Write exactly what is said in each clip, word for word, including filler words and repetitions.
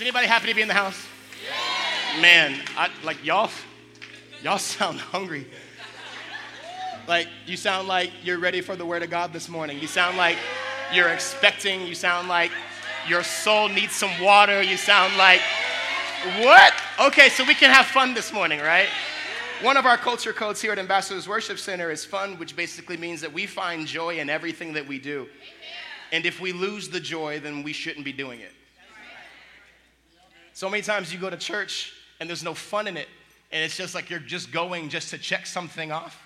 Is anybody happy to be in the house? Yeah. Man, I, like y'all, y'all sound hungry. Like, you sound like you're ready for the Word of God this morning. You sound like you're expecting. You sound like your soul needs some water. You sound like, what? Okay, so we can have fun this morning, right? One of our culture codes here at Ambassador's Worship Center is fun, which basically means that we find joy in everything that we do. And if we lose the joy, then we shouldn't be doing it. So many times you go to church and there's no fun in it. And it's just like you're just going just to check something off.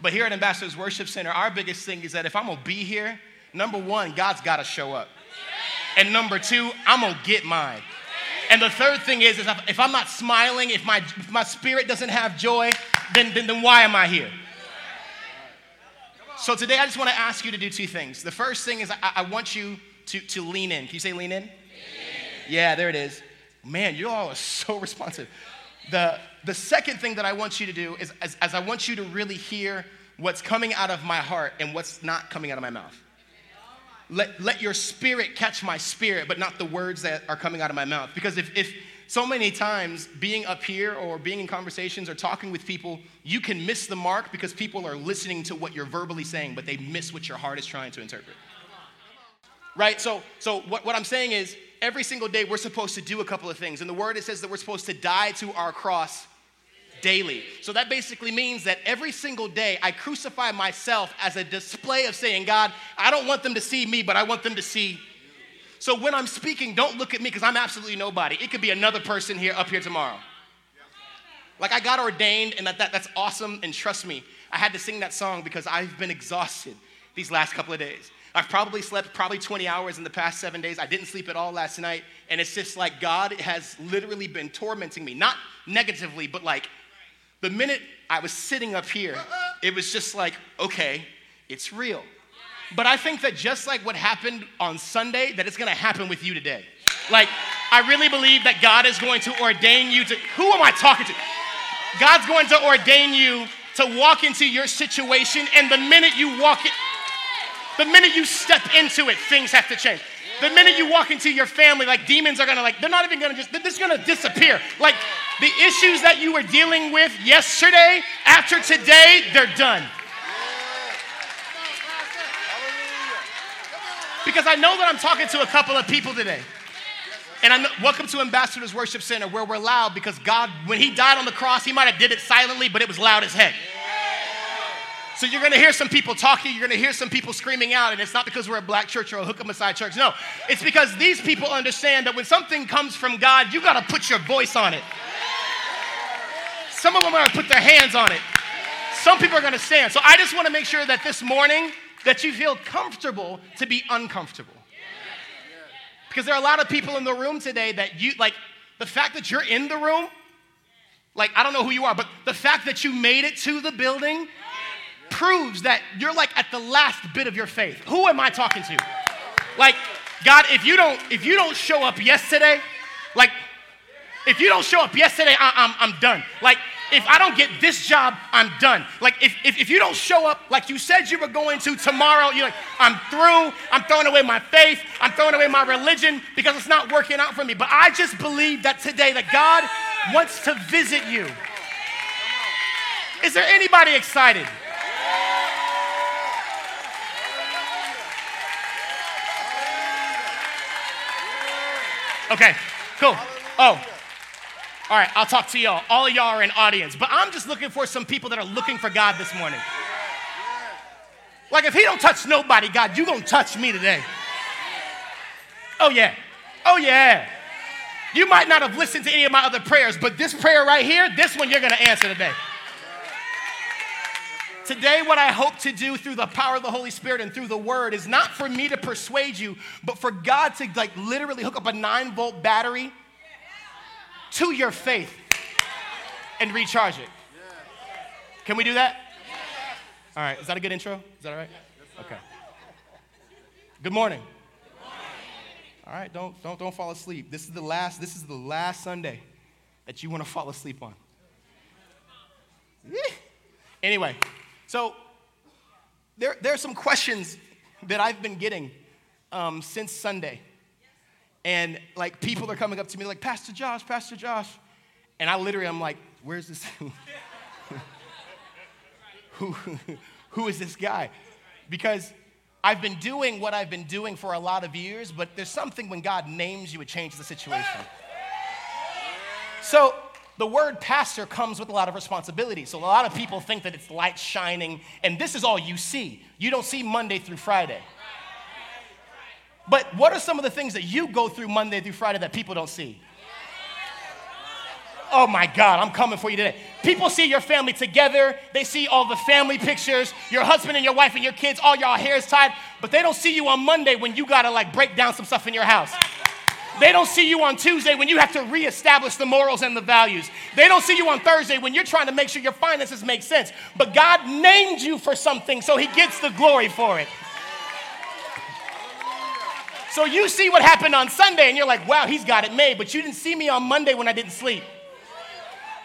But here at Ambassador's Worship Center, our biggest thing is that if I'm going to be here, number one, God's got to show up. And number two, I'm going to get mine. And the third thing is, is if I'm not smiling, if my if my spirit doesn't have joy, then, then, then why am I here? So today I just want to ask you to do two things. The first thing is I, I want you to, to lean in. Can you say lean in? Lean in? Yeah, there it is. Man, you all are so responsive. The the second thing that I want you to do is, is, is I want you to really hear what's coming out of my heart and what's not coming out of my mouth. Let let your spirit catch my spirit, but not the words that are coming out of my mouth. Because if, if so many times being up here or being in conversations or talking with people, you can miss the mark because people are listening to what you're verbally saying, but they miss what your heart is trying to interpret. Right? So so what, what I'm saying is, every single day we're supposed to do a couple of things. In the Word, it says that we're supposed to die to our cross daily. So that basically means that every single day I crucify myself as a display of saying, God, I don't want them to see me, but I want them to see. So when I'm speaking, don't look at me because I'm absolutely nobody. It could be another person here up here tomorrow. Like, I got ordained, and that, that that's awesome, and trust me, I had to sing that song because I've been exhausted these last couple of days. I've probably slept probably twenty hours in the past seven days. I didn't sleep at all last night. And it's just like God has literally been tormenting me. Not negatively, but like the minute I was sitting up here, it was just like, okay, it's real. But I think that just like what happened on Sunday, that it's going to happen with you today. Like, I really believe that God is going to ordain you to, who am I talking to? God's going to ordain you to walk into your situation. And the minute you walk it, the minute you step into it, things have to change. The minute you walk into your family, like, demons are going to, like, they're not even going to just, they're just going to disappear. Like, the issues that you were dealing with yesterday, after today, they're done. Because I know that I'm talking to a couple of people today. And I know, welcome to Ambassador's Worship Center, where we're loud because God, when he died on the cross, he might have did it silently, but it was loud as heck. So you're going to hear some people talking, you're going to hear some people screaming out, and it's not because we're a black church or a hook-up Messiah church. No, it's because these people understand that when something comes from God, you got to put your voice on it. Some of them are going to put their hands on it. Some people are going to stand. So I just want to make sure that this morning that you feel comfortable to be uncomfortable. Because there are a lot of people in the room today that you, like, the fact that you're in the room, like, I don't know who you are, but the fact that you made it to the building proves that you're like at the last bit of your faith. Who am I talking to? Like, God, if you don't, if you don't show up yesterday, like, if you don't show up yesterday, I, I'm, I'm done. Like, if I don't get this job, I'm done. Like, if, if if you don't show up like you said you were going to tomorrow, you're like, I'm through. I'm throwing away my faith. I'm throwing away my religion because it's not working out for me. But I just believe that today that God wants to visit you. Is there anybody excited? Okay, cool. Oh, all right, I'll talk to y'all. All of y'all are in audience, but I'm just looking for some people that are looking for God this morning. Like, if he don't touch nobody, God, you gonna touch me today. Oh, yeah. Oh, yeah. You might not have listened to any of my other prayers, but this prayer right here, this one you're gonna answer today. Today, what I hope to do through the power of the Holy Spirit and through the Word is not for me to persuade you, but for God to, like, literally hook up a nine-volt battery to your faith and recharge it. Can we do that? All right. Is that a good intro? Is that all right? Okay. Good morning. All right. Don't don't don't fall asleep. This is the last. This is the last Sunday that you want to fall asleep on. Anyway. So there, there are some questions that I've been getting um, since Sunday. And like people are coming up to me like, Pastor Josh, Pastor Josh. And I literally, I'm like, where's this? who, who is this guy? Because I've been doing what I've been doing for a lot of years, but there's something when God names you, it changes the situation. So the word pastor comes with a lot of responsibility. So a lot of people think that it's light shining, and this is all you see. You don't see Monday through Friday. But what are some of the things that you go through Monday through Friday that people don't see? Oh my God, I'm coming for you today. People see your family together. They see all the family pictures, your husband and your wife and your kids, all y'all hairs tied, but they don't see you on Monday when you gotta like break down some stuff in your house. They don't see you on Tuesday when you have to reestablish the morals and the values. They don't see you on Thursday when you're trying to make sure your finances make sense. But God named you for something, so he gets the glory for it. So you see what happened on Sunday, and you're like, wow, he's got it made. But you didn't see me on Monday when I didn't sleep.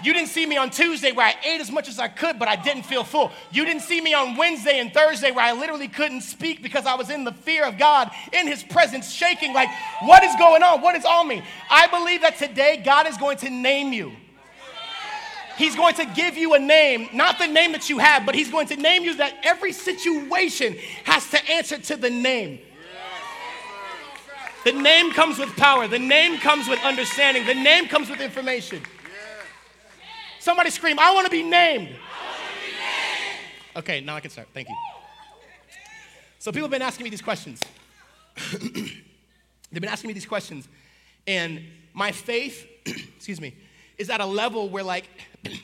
You didn't see me on Tuesday where I ate as much as I could, but I didn't feel full. You didn't see me on Wednesday and Thursday where I literally couldn't speak because I was in the fear of God, in his presence, shaking like, what is going on? What is on me? I believe that today God is going to name you. He's going to give you a name, not the name that you have, but he's going to name you that every situation has to answer to the name. The name comes with power. The name comes with understanding. The name comes with information. Yeah. Somebody scream, I want to be named. I want to be named. Okay, now I can start. Thank you. So people have been asking me these questions. They've been asking me these questions. And my faith, excuse me, is at a level where like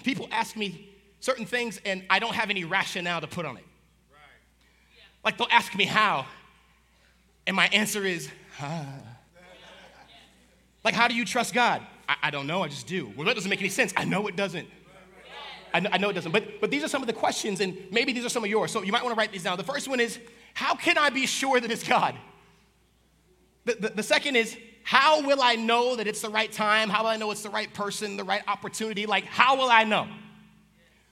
people ask me certain things and I don't have any rationale to put on it. Right. Yeah. Like they'll ask me how. And my answer is, huh. Like, how do you trust God? I, I don't know, I just do. Well, that doesn't make any sense. I know it doesn't. I know, I know it doesn't. But but these are some of the questions, and maybe these are some of yours. So you might want to write these down. The first one is, how can I be sure that it's God? The, the, the second is, how will I know that it's the right time? How will I know it's the right person, the right opportunity? Like, how will I know?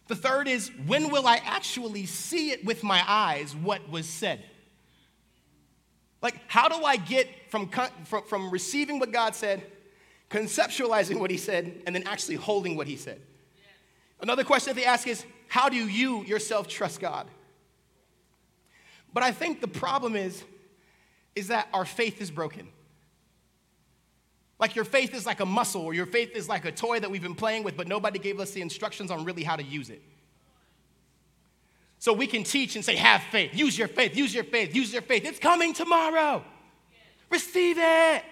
The third is, when will I actually see it with my eyes what was said? Like, how do I get from, from from receiving what God said, conceptualizing what he said, and then actually holding what he said? Yes. Another question that they ask is, how do you yourself trust God? But I think the problem is, is that our faith is broken. Like your faith is like a muscle, or your faith is like a toy that we've been playing with, but nobody gave us the instructions on really how to use it. So we can teach and say, have faith, use your faith, use your faith, use your faith. It's coming tomorrow. Receive it.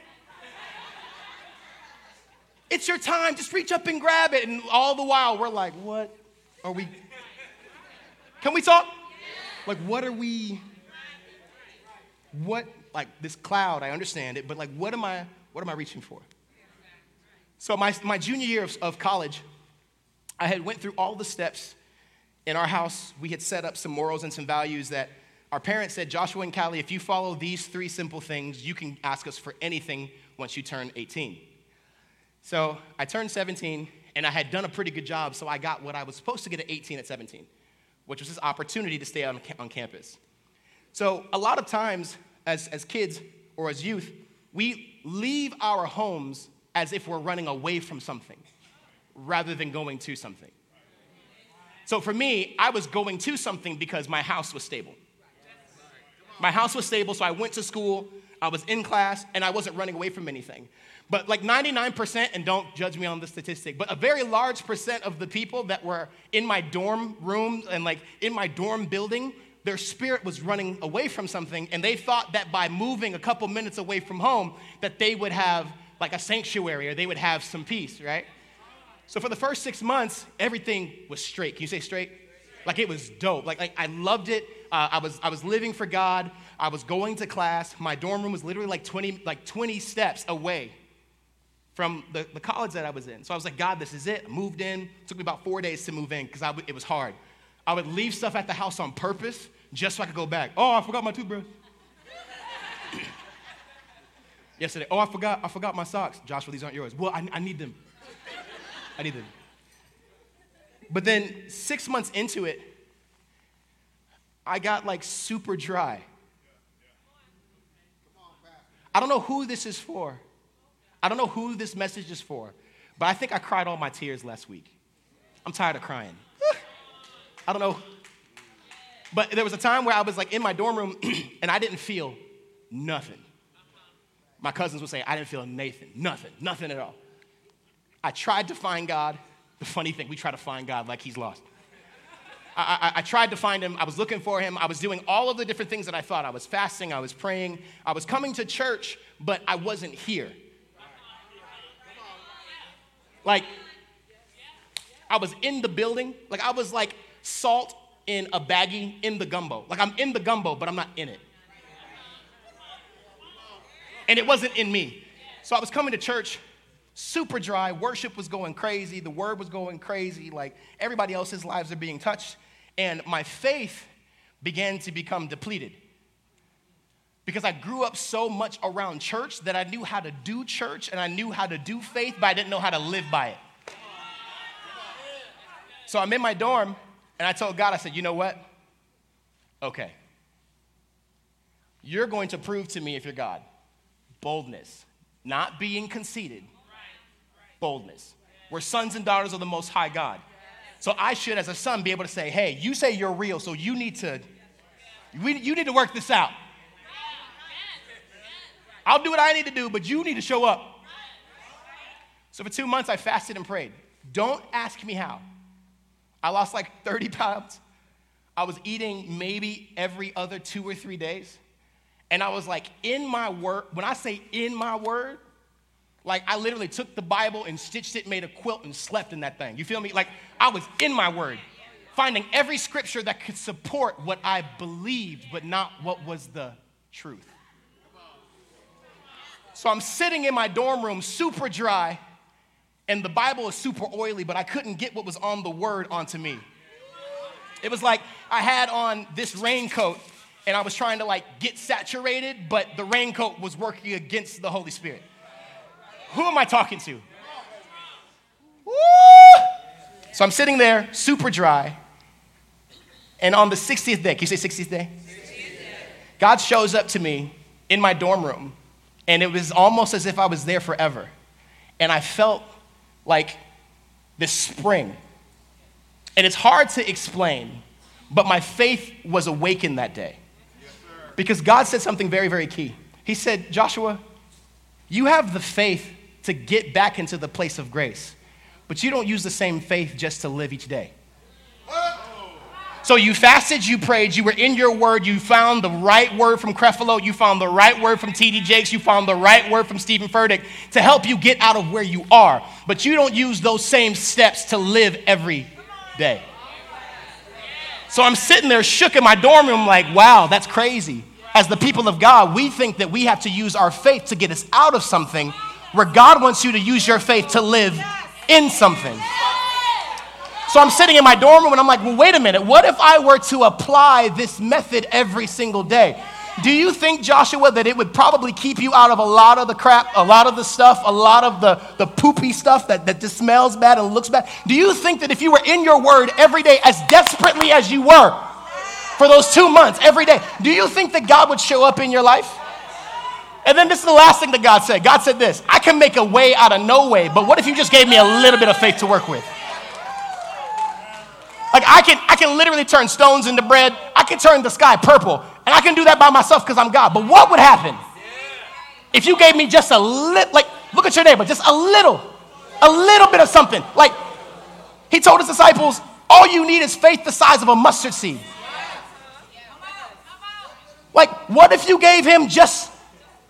It's your time. Just reach up and grab it. And all the while, we're like, what are we? Can we talk? Like, what are we? What, like this cloud, I understand it, but like, what am I, what am I reaching for? So my, my junior year of, of college, I had went through all the steps. In our house, we had set up some morals and some values that our parents said, Joshua and Callie, if you follow these three simple things, you can ask us for anything once you turn eighteen. So I turned seventeen, and I had done a pretty good job, so I got what I was supposed to get at eighteen at seventeen, which was this opportunity to stay on, on campus. So a lot of times as, as kids or as youth, we leave our homes as if we're running away from something rather than going to something. So for me, I was going to something because my house was stable. My house was stable, so I went to school, I was in class, and I wasn't running away from anything. But like ninety-nine percent, and don't judge me on the statistic, but a very large percent of the people that were in my dorm room and like in my dorm building, their spirit was running away from something, and they thought that by moving a couple minutes away from home that they would have like a sanctuary or they would have some peace, right? So for the first six months, everything was straight. Can you say straight? Like it was dope. Like, like I loved it. Uh, I was I was living for God. I was going to class. My dorm room was literally like twenty like twenty steps away from the, the college that I was in. So I was like, God, this is it. I moved in. It took me about four days to move in because I w- it was hard. I would leave stuff at the house on purpose just so I could go back. Oh, I forgot my toothbrush. Yesterday. Oh, I forgot I forgot my socks. Joshua, these aren't yours. Well, I, I need them. I needed. But then six months into it, I got like super dry. I don't know who this is for, I don't know who this message is for, but I think I cried all my tears last week. I'm tired of crying. I don't know. But there was a time where I was like in my dorm room and I didn't feel nothing. My cousins would say, I didn't feel nothing, nothing, nothing at all. I tried to find God. The funny thing, we try to find God like he's lost. I, I, I tried to find him. I was looking for him. I was doing all of the different things that I thought. I was fasting. I was praying. I was coming to church, but I wasn't here. Like, I was in the building. Like, I was like salt in a baggie in the gumbo. Like, I'm in the gumbo, but I'm not in it. And it wasn't in me. So I was coming to church super dry. Worship was going crazy. The word was going crazy. Like, everybody else's lives are being touched. And my faith began to become depleted because I grew up so much around church that I knew how to do church and I knew how to do faith, but I didn't know how to live by it. So I'm in my dorm, and I told God, I said, you know what? Okay. You're going to prove to me if you're God. Boldness. Not being conceited. Boldness. We're sons and daughters of the Most High God. So I should, as a son, be able to say, hey, you say you're real, so you need to, we, you need to work this out. I'll do what I need to do, but you need to show up. So for two months, I fasted and prayed. Don't ask me how. I lost like thirty pounds. I was eating maybe every other two or three days. And I was like, in my word, when I say in my word, like, I literally took the Bible and stitched it, made a quilt, and slept in that thing. You feel me? Like, I was in my word, finding every scripture that could support what I believed, but not what was the truth. So I'm sitting in my dorm room, super dry, and the Bible is super oily, but I couldn't get what was on the word onto me. It was like I had on this raincoat, and I was trying to, like, get saturated, but the raincoat was working against the Holy Spirit. Who am I talking to? Woo! So I'm sitting there, super dry. And on the sixtieth day, can you say sixtieth day? sixtieth day. God shows up to me in my dorm room. And it was almost as if I was there forever. And I felt like this spring. And it's hard to explain, but my faith was awakened that day. Yes, sir. Because God said something very, very key. He said, Joshua, you have the faith to get back into the place of grace, but you don't use the same faith just to live each day. So you fasted, you prayed, you were in your word, you found the right word from Creflo, you found the right word from T D Jakes, you found the right word from Stephen Furtick to help you get out of where you are, but you don't use those same steps to live every day. So I'm sitting there shook in my dorm room like, wow, that's crazy. As the people of God, we think that we have to use our faith to get us out of something where God wants you to use your faith to live in something. So I'm sitting in my dorm room and I'm like, well, wait a minute. What if I were to apply this method every single day? Do you think, Joshua, that it would probably keep you out of a lot of the crap, a lot of the stuff, a lot of the, the poopy stuff that, that just smells bad and looks bad? Do you think that if you were in your word every day as desperately as you were, for those two months, every day. Do you think that God would show up in your life? And then this is the last thing that God said. God said this, I can make a way out of no way, but what if you just gave me a little bit of faith to work with? Like I can, I can literally turn stones into bread. I can turn the sky purple, and I can do that by myself because I'm God. But what would happen if you gave me just a little, like look at your neighbor, just a little, a little bit of something. Like he told his disciples, all you need is faith the size of a mustard seed. Like, what if you gave him just,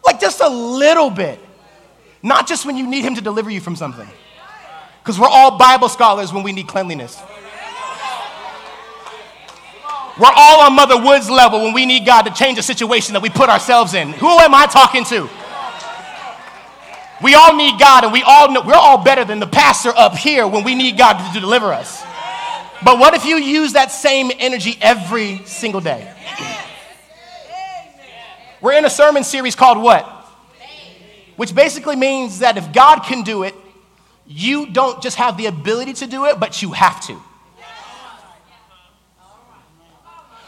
like, just a little bit? Not just when you need him to deliver you from something. Because we're all Bible scholars when we need cleanliness. We're all on Mother Woods level when we need God to change a situation that we put ourselves in. Who am I talking to? We all need God, and we all know, we're all better than the pastor up here when we need God to deliver us. But what if you use that same energy every single day? We're in a sermon series called what? Which basically means that if God can do it, you don't just have the ability to do it, but you have to.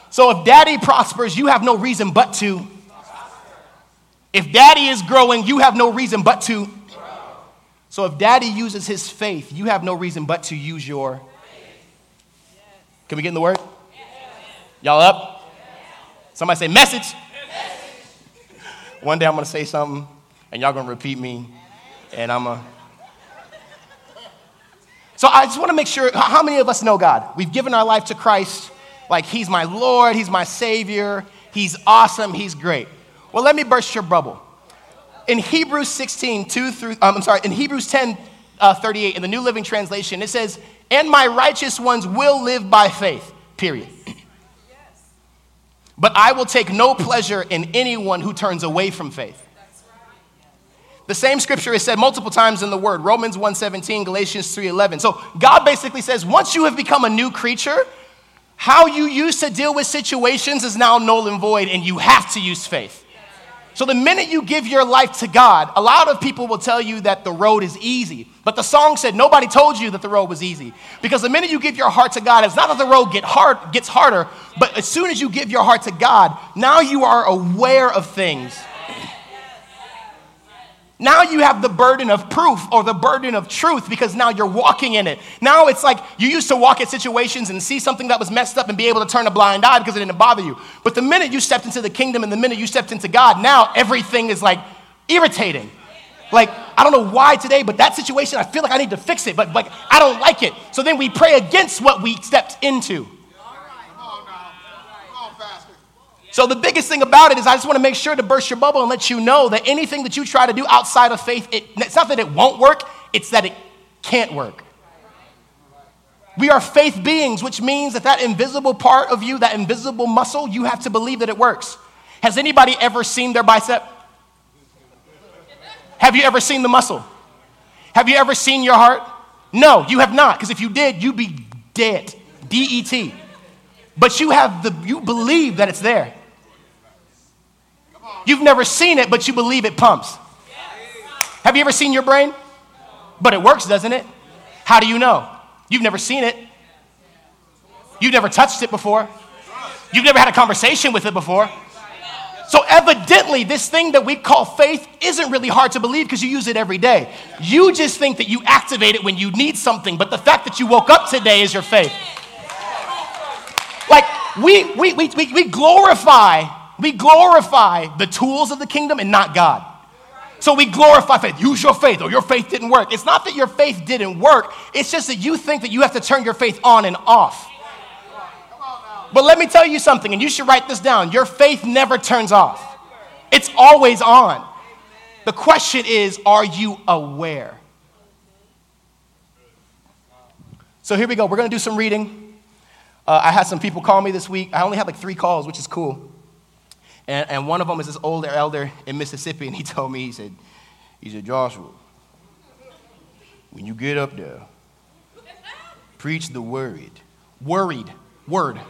So if daddy prospers, you have no reason but to. If daddy is growing, you have no reason but to. So if daddy uses his faith, you have no reason but to use your faith. Can we get in the word? Y'all up? Somebody say message. One day I'm going to say something and y'all going to repeat me and I'm going to. So I just want to make sure, how many of us know God? We've given our life to Christ. Like, he's my Lord, he's my Savior, he's awesome, he's great. Well, let me burst your bubble. In Hebrews sixteen, two through, um, I'm sorry, in Hebrews ten, uh, thirty-eight, in the New Living Translation, it says, and my righteous ones will live by faith, period. But I will take no pleasure in anyone who turns away from faith. The same scripture is said multiple times in the word, Romans one seventeen, Galatians three eleven. So God basically says, once you have become a new creature, how you used to deal with situations is now null and void, and you have to use faith. So the minute you give your life to God, a lot of people will tell you that the road is easy. But the song said nobody told you that the road was easy. Because the minute you give your heart to God, it's not that the road get hard, gets harder, but as soon as you give your heart to God, now you are aware of things. Now you have the burden of proof or the burden of truth because now you're walking in it. Now it's like you used to walk at situations and see something that was messed up and be able to turn a blind eye because it didn't bother you. But the minute you stepped into the kingdom and the minute you stepped into God, now everything is like irritating. Like, I don't know why today, but that situation, I feel like I need to fix it, but like I don't like it. So then we pray against what we stepped into. So the biggest thing about it is I just want to make sure to burst your bubble and let you know that anything that you try to do outside of faith, it, it's not that it won't work, it's that it can't work. We are faith beings, which means that that invisible part of you, that invisible muscle, you have to believe that it works. Has anybody ever seen their bicep? Have you ever seen the muscle? Have you ever seen your heart? No, you have not, because if you did, you'd be dead, D E T. But you have the, you believe that it's there. You've never seen it, but you believe it pumps. Have you ever seen your brain? But it works, doesn't it? How do you know? You've never seen it. You've never touched it before. You've never had a conversation with it before. So evidently, this thing that we call faith isn't really hard to believe because you use it every day. You just think that you activate it when you need something, but the fact that you woke up today is your faith. Like, we, we, we, we, we glorify We glorify the tools of the kingdom and not God. So we glorify faith. Use your faith or your faith didn't work. It's not that your faith didn't work. It's just that you think that you have to turn your faith on and off. But let me tell you something, and you should write this down. Your faith never turns off. It's always on. The question is, are you aware? So here we go. We're going to do some reading. Uh, I had some people call me this week. I only had like three calls, which is cool. And, and one of them is this older elder in Mississippi, and he told me, he said, he said, Joshua, when you get up there, preach the word. Worried. Word.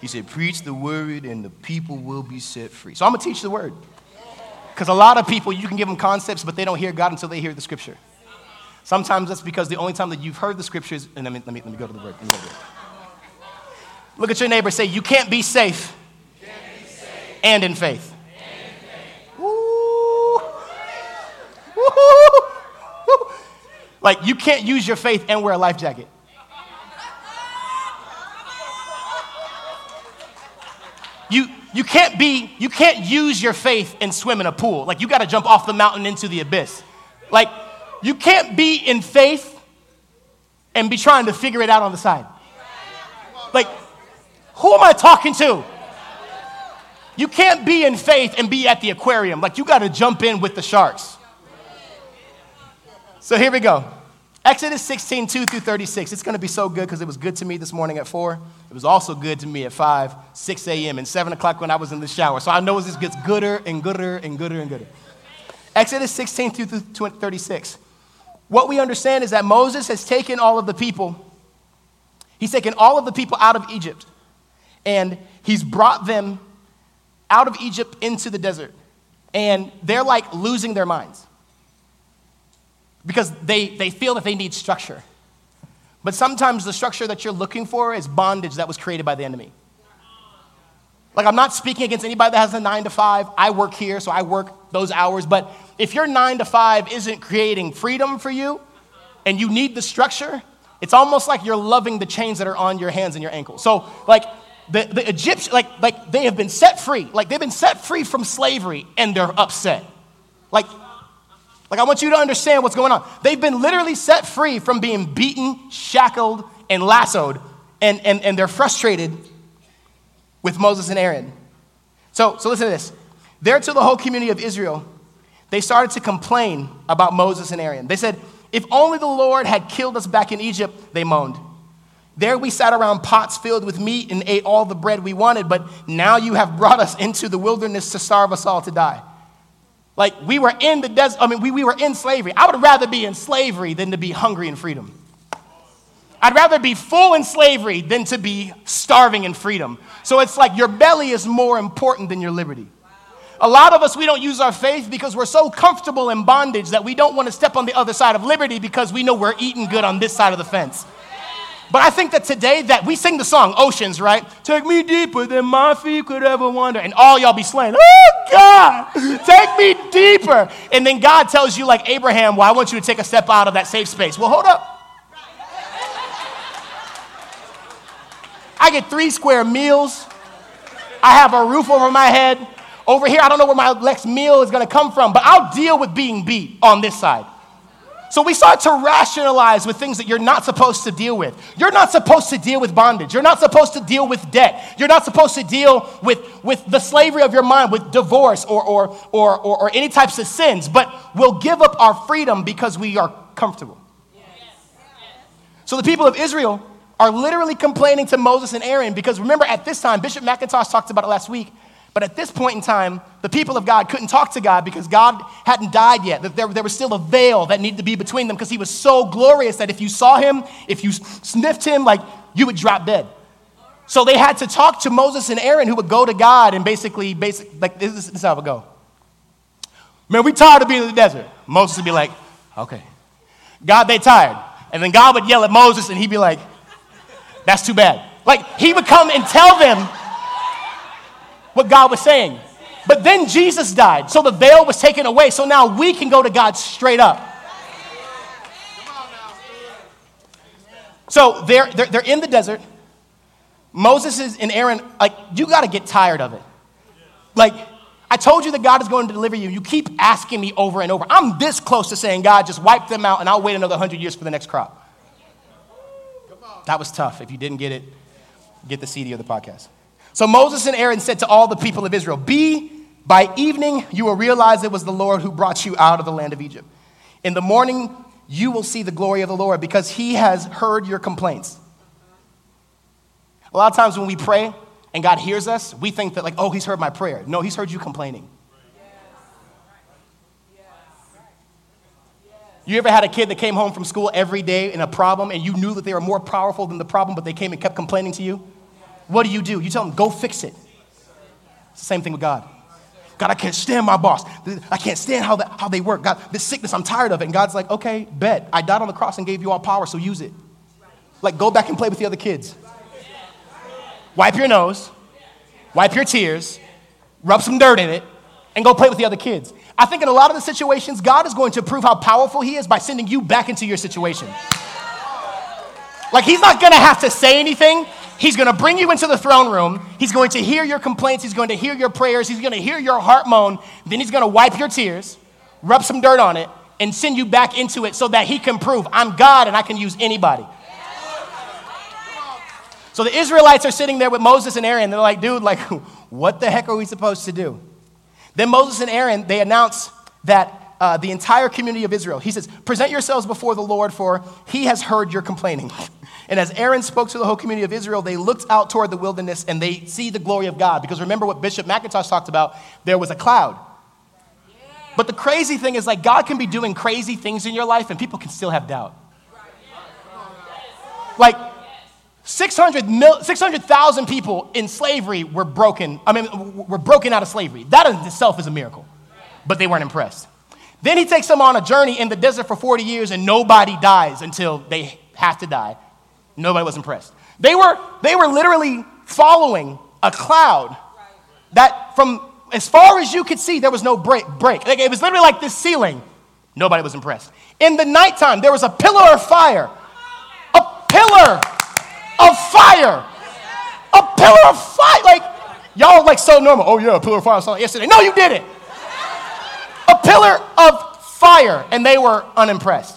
He said, preach the word and the people will be set free. So I'm going to teach the word. Because a lot of people, you can give them concepts, but they don't hear God until they hear the scripture. Sometimes that's because the only time that you've heard the scriptures, and let me, let me, let me go to the word. Let me go to the word. Look at your neighbor, say, you can't be safe. And in faith. Woo. Woo. Woo. Like, you can't use your faith and wear a life jacket. You you can't be, you can't use your faith and swim in a pool. Like, you got to jump off the mountain into the abyss. Like, you can't be in faith and be trying to figure it out on the side. Like, who am I talking to? You can't be in faith and be at the aquarium. Like, you got to jump in with the sharks. So here we go. Exodus sixteen, two through thirty-six. It's going to be so good because it was good to me this morning at four. It was also good to me at five, six a.m. and seven o'clock when I was in the shower. So I know this gets gooder and gooder and gooder and gooder. Exodus sixteen, two through thirty-six. What we understand is that Moses has taken all of the people. He's taken all of the people out of Egypt. And he's brought them out of Egypt into the desert, and they're like losing their minds because they, they feel that they need structure. But sometimes the structure that you're looking for is bondage that was created by the enemy. Like, I'm not speaking against anybody that has a nine to five. I work here, so I work those hours, but If your nine to five isn't creating freedom for you and you need the structure, it's almost like you're loving the chains that are on your hands and your ankles. So like the, the Egyptians, like, like they have been set free. Like they've been set free from slavery and they're upset. Like, like I want you to understand what's going on. They've been literally set free from being beaten, shackled, and lassoed. And, and, and they're frustrated with Moses and Aaron. So, so listen to this. There to the whole community of Israel, they started to complain about Moses and Aaron. They said, if only the Lord had killed us back in Egypt, they moaned. There we sat around pots filled with meat and ate all the bread we wanted, but now you have brought us into the wilderness to starve us all to die. Like we were in the desert, I mean, we, we were in slavery. I would rather be in slavery than to be hungry in freedom. I'd rather be full in slavery than to be starving in freedom. So it's like your belly is more important than your liberty. A lot of us, we don't use our faith because we're so comfortable in bondage that we don't want to step on the other side of liberty because we know we're eating good on this side of the fence. But I think that today that we sing the song, Oceans, right? Take me deeper than my feet could ever wander. And all y'all be slaying, oh, God, take me deeper. And then God tells you like Abraham, well, I want you to take a step out of that safe space. Well, hold up. I get three square meals. I have a roof over my head. Over here, I don't know where my next meal is going to come from, but I'll deal with being beat on this side. So we start to rationalize with things that you're not supposed to deal with. You're not supposed to deal with bondage. You're not supposed to deal with debt. You're not supposed to deal with, with the slavery of your mind, with divorce or, or, or, or, or any types of sins, but we'll give up our freedom because we are comfortable. Yes. So the people of Israel are literally complaining to Moses and Aaron because remember at this time, Bishop McIntosh talked about it last week, but at this point in time, the people of God couldn't talk to God because God hadn't died yet. There, there was still a veil that needed to be between them because he was so glorious that if you saw him, if you sniffed him, like you would drop dead. So they had to talk to Moses and Aaron who would go to God and basically, basically like this, this is how it would go. Man, we tired of being in the desert. Moses would be like, okay. God, they tired. And then God would yell at Moses and he'd be like, that's too bad. Like he would come and tell them what God was saying. But then Jesus died. So the veil was taken away. So now we can go to God straight up. So they're, they're, they're in the desert. Moses is, and Aaron, like you got to get tired of it. Like I told you that God is going to deliver you. You keep asking me over and over. I'm this close to saying, God, just wipe them out and I'll wait another hundred years for the next crop. That was tough. If you didn't get it, get the C D of the podcast. So Moses and Aaron said to all the people of Israel, be by evening, you will realize it was the Lord who brought you out of the land of Egypt. In the morning, you will see the glory of the Lord because he has heard your complaints. A lot of times when we pray and God hears us, we think that like, oh, he's heard my prayer. No, he's heard you complaining. You ever had a kid that came home from school every day in a problem and you knew that they were more powerful than the problem, but they came and kept complaining to you? What do you do? You tell them, go fix it. It's the same thing with God. God, I can't stand my boss. I can't stand how the, how they work. God, this sickness, I'm tired of it. And God's like, okay, bet. I died on the cross and gave you all power, so use it. Like, go back and play with the other kids. Wipe your nose. Wipe your tears. Rub some dirt in it. And go play with the other kids. I think in a lot of the situations, God is going to prove how powerful he is by sending you back into your situation. Like he's not going to have to say anything. He's going to bring you into the throne room. He's going to hear your complaints. He's going to hear your prayers. He's going to hear your heart moan. Then he's going to wipe your tears, rub some dirt on it, and send you back into it so that he can prove I'm God and I can use anybody. So the Israelites are sitting there with Moses and Aaron. They're like, dude, like, what the heck are we supposed to do? Then Moses and Aaron, they announce that uh, the entire community of Israel, he says, present yourselves before the Lord, for he has heard your complaining. And as Aaron spoke to the whole community of Israel, they looked out toward the wilderness and they see the glory of God. Because remember what Bishop McIntosh talked about, there was a cloud. But the crazy thing is like God can be doing crazy things in your life and people can still have doubt. Like six hundred thousand people in slavery were broken. I mean, were broken out of slavery. That in itself is a miracle, but they weren't impressed. Then he takes them on a journey in the desert for forty years and nobody dies until they have to die. Nobody was impressed. They were, they were literally following a cloud that from as far as you could see, there was no break. break. Like, it was literally like this ceiling. Nobody was impressed. In the nighttime, there was a pillar of fire. A pillar of fire. A pillar of fire. Like, y'all are like so normal. Oh, yeah, a pillar of fire. I saw it yesterday. No, you didn't. A pillar of fire. And they were unimpressed.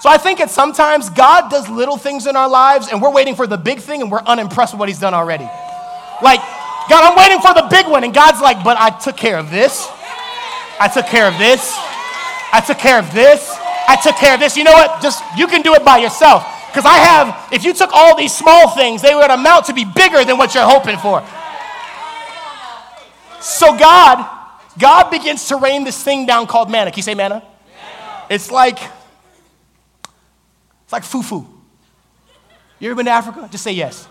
So I think that sometimes God does little things in our lives and we're waiting for the big thing and we're unimpressed with what he's done already. Like, God, I'm waiting for the big one. And God's like, but I took care of this. I took care of this. I took care of this. I took care of this. You know what? Just, you can do it by yourself. Because I have, if you took all these small things, they would amount to be bigger than what you're hoping for. So God, God begins to rain this thing down called manna. Can you say manna? It's like, it's like fufu. You ever been to Africa? Just say yes.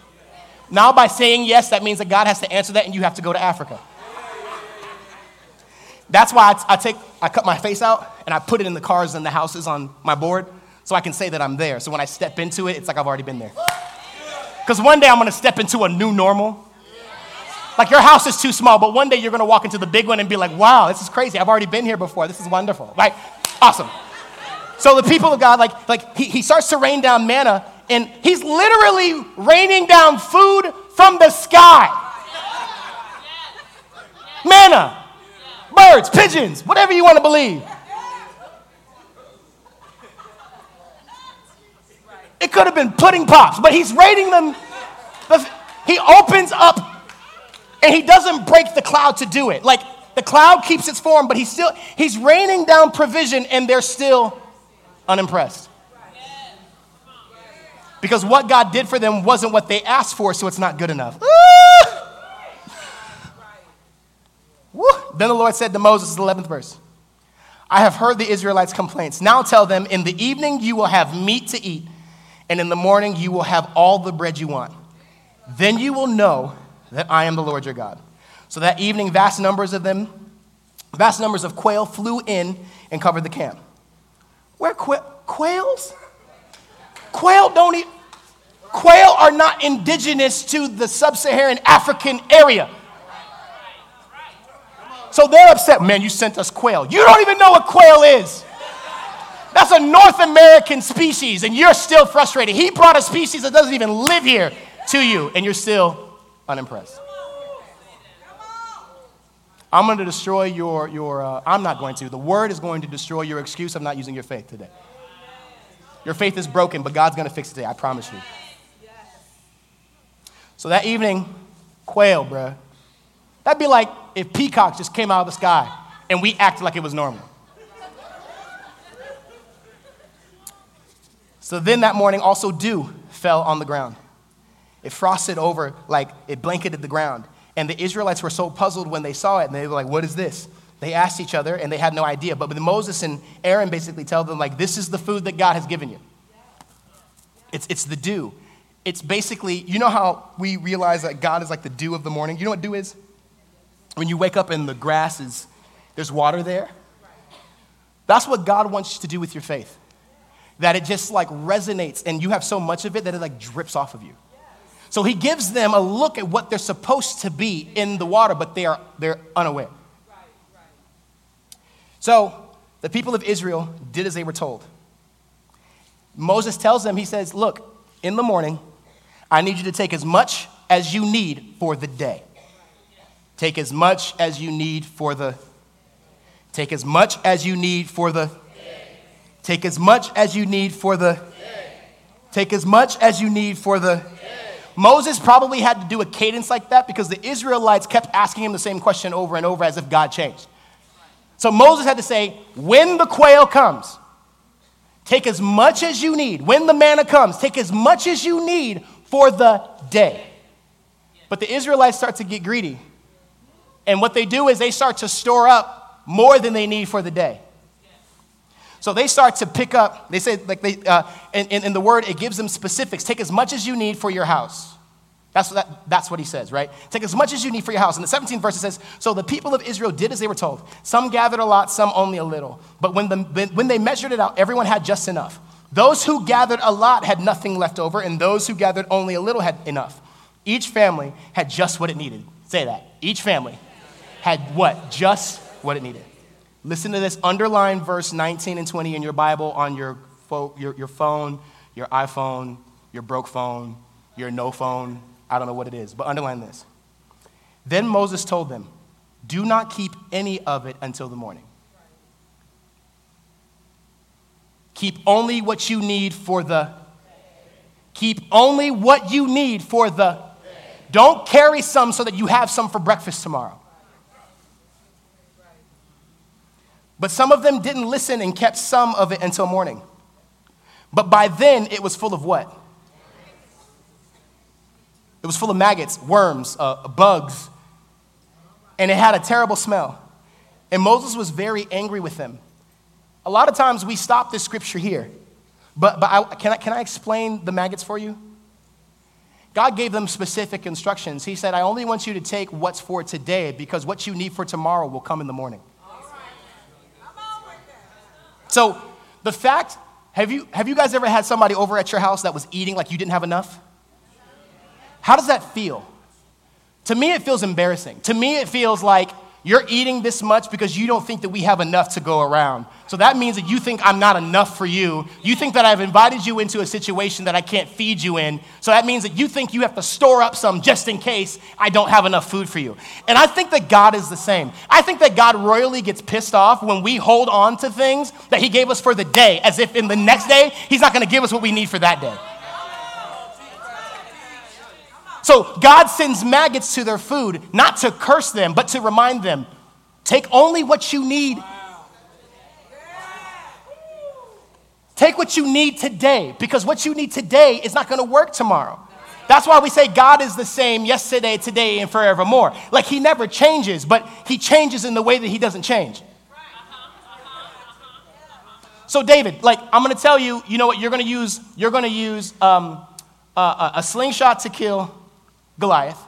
Now by saying yes, that means that God has to answer that and you have to go to Africa. That's why I, I take, I cut my face out and I put it in the cars and the houses on my board so I can say that I'm there. So when I step into it, it's like I've already been there. Because one day I'm going to step into a new normal. Like your house is too small, but one day you're going to walk into the big one and be like, wow, this is crazy. I've already been here before. This is wonderful. Like, awesome. So the people of God, like, like he, he starts to rain down manna. And he's literally raining down food from the sky. Manna, birds, pigeons, whatever you want to believe. It could have been pudding pops, but he's raining them. He opens up and he doesn't break the cloud to do it. Like the cloud keeps its form, but he's still, he's raining down provision and they're still unimpressed. Because what God did for them wasn't what they asked for, so it's not good enough. Woo! Then the Lord said to Moses, the eleventh verse, I have heard the Israelites' complaints. Now tell them, in the evening you will have meat to eat, and in the morning you will have all the bread you want. Then you will know that I am the Lord your God. So that evening, vast numbers of them, vast numbers of quail flew in and covered the camp. Where qu- quails? Quail don't eat. Quail are not indigenous to the sub-Saharan African area. So they're upset. Man, you sent us quail. You don't even know what quail is. That's a North American species, and you're still frustrated. He brought a species that doesn't even live here to you, and you're still unimpressed. I'm going to destroy your, your uh, I'm not going to. The word is going to destroy your excuse of not using your faith today. Your faith is broken, but God's going to fix it today. I promise you. So that evening, quail, bruh. That'd be like if peacocks just came out of the sky and we acted like it was normal. So then that morning, also dew fell on the ground. It frosted over like it blanketed the ground. And the Israelites were so puzzled when they saw it. And they were like, what is this? They asked each other, and they had no idea. But Moses and Aaron basically tell them, like, this is the food that God has given you. It's it's the dew. It's basically, you know how we realize that God is like the dew of the morning? You know what dew is? When you wake up and the grass is, there's water there. That's what God wants you to do with your faith. That it just, like, resonates, and you have so much of it that it, like, drips off of you. So he gives them a look at what they're supposed to be in the water, but they are they're unaware. So the people of Israel did as they were told. Moses tells them, he says, look, in the morning, I need you to take as much as you need for the day. Take as much as you need for the, take as much as you need for the, take as much as you need for the, take as much as you need for the. Moses probably had to do a cadence like that because the Israelites kept asking him the same question over and over as if God changed. So Moses had to say, when the quail comes, take as much as you need. When the manna comes, take as much as you need for the day. But the Israelites start to get greedy. And what they do is they start to store up more than they need for the day. So they start to pick up, they say, like they, uh, in, in, in the word, it gives them specifics. Take as much as you need for your house. That's what, that, that's what he says, right? Take as much as you need for your house. And the seventeenth verse, it says, so the people of Israel did as they were told. Some gathered a lot, some only a little. But when, the, when they measured it out, everyone had just enough. Those who gathered a lot had nothing left over, and those who gathered only a little had enough. Each family had just what it needed. Say that. Each family had what? Just what it needed. Listen to this. Underline verse nineteen and twenty in your Bible, on your, fo- your, your phone, your iPhone, your broke phone, your no phone. I don't know what it is, but underline this. Then Moses told them, do not keep any of it until the morning. Keep only what you need for the Keep only what you need for the Don't carry some so that you have some for breakfast tomorrow. But some of them didn't listen and kept some of it until morning. But by then it was full of what? It was full of maggots, worms, uh, bugs, and it had a terrible smell. And Moses was very angry with them. A lot of times we stop this scripture here, but, but I, can, I, can I explain the maggots for you? God gave them specific instructions. He said, I only want you to take what's for today, because what you need for tomorrow will come in the morning. All right. I'm all right there. So the fact, have you, have you guys ever had somebody over at your house that was eating like you didn't have enough? How does that feel? To me, it feels embarrassing. To me, it feels like you're eating this much because you don't think that we have enough to go around. So that means that you think I'm not enough for you. You think that I've invited you into a situation that I can't feed you in. So that means that you think you have to store up some just in case I don't have enough food for you. And I think that God is the same. I think that God royally gets pissed off when we hold on to things that he gave us for the day, as if in the next day, he's not going to give us what we need for that day. So God sends maggots to their food, not to curse them, but to remind them, take only what you need. Wow. Take what you need today, because what you need today is not going to work tomorrow. That's why we say God is the same yesterday, today, and forevermore. Like he never changes, but he changes in the way that he doesn't change. So David, like I'm going to tell you, you know what, you're going to use, you're going to use um, uh, a, a slingshot to kill Goliath.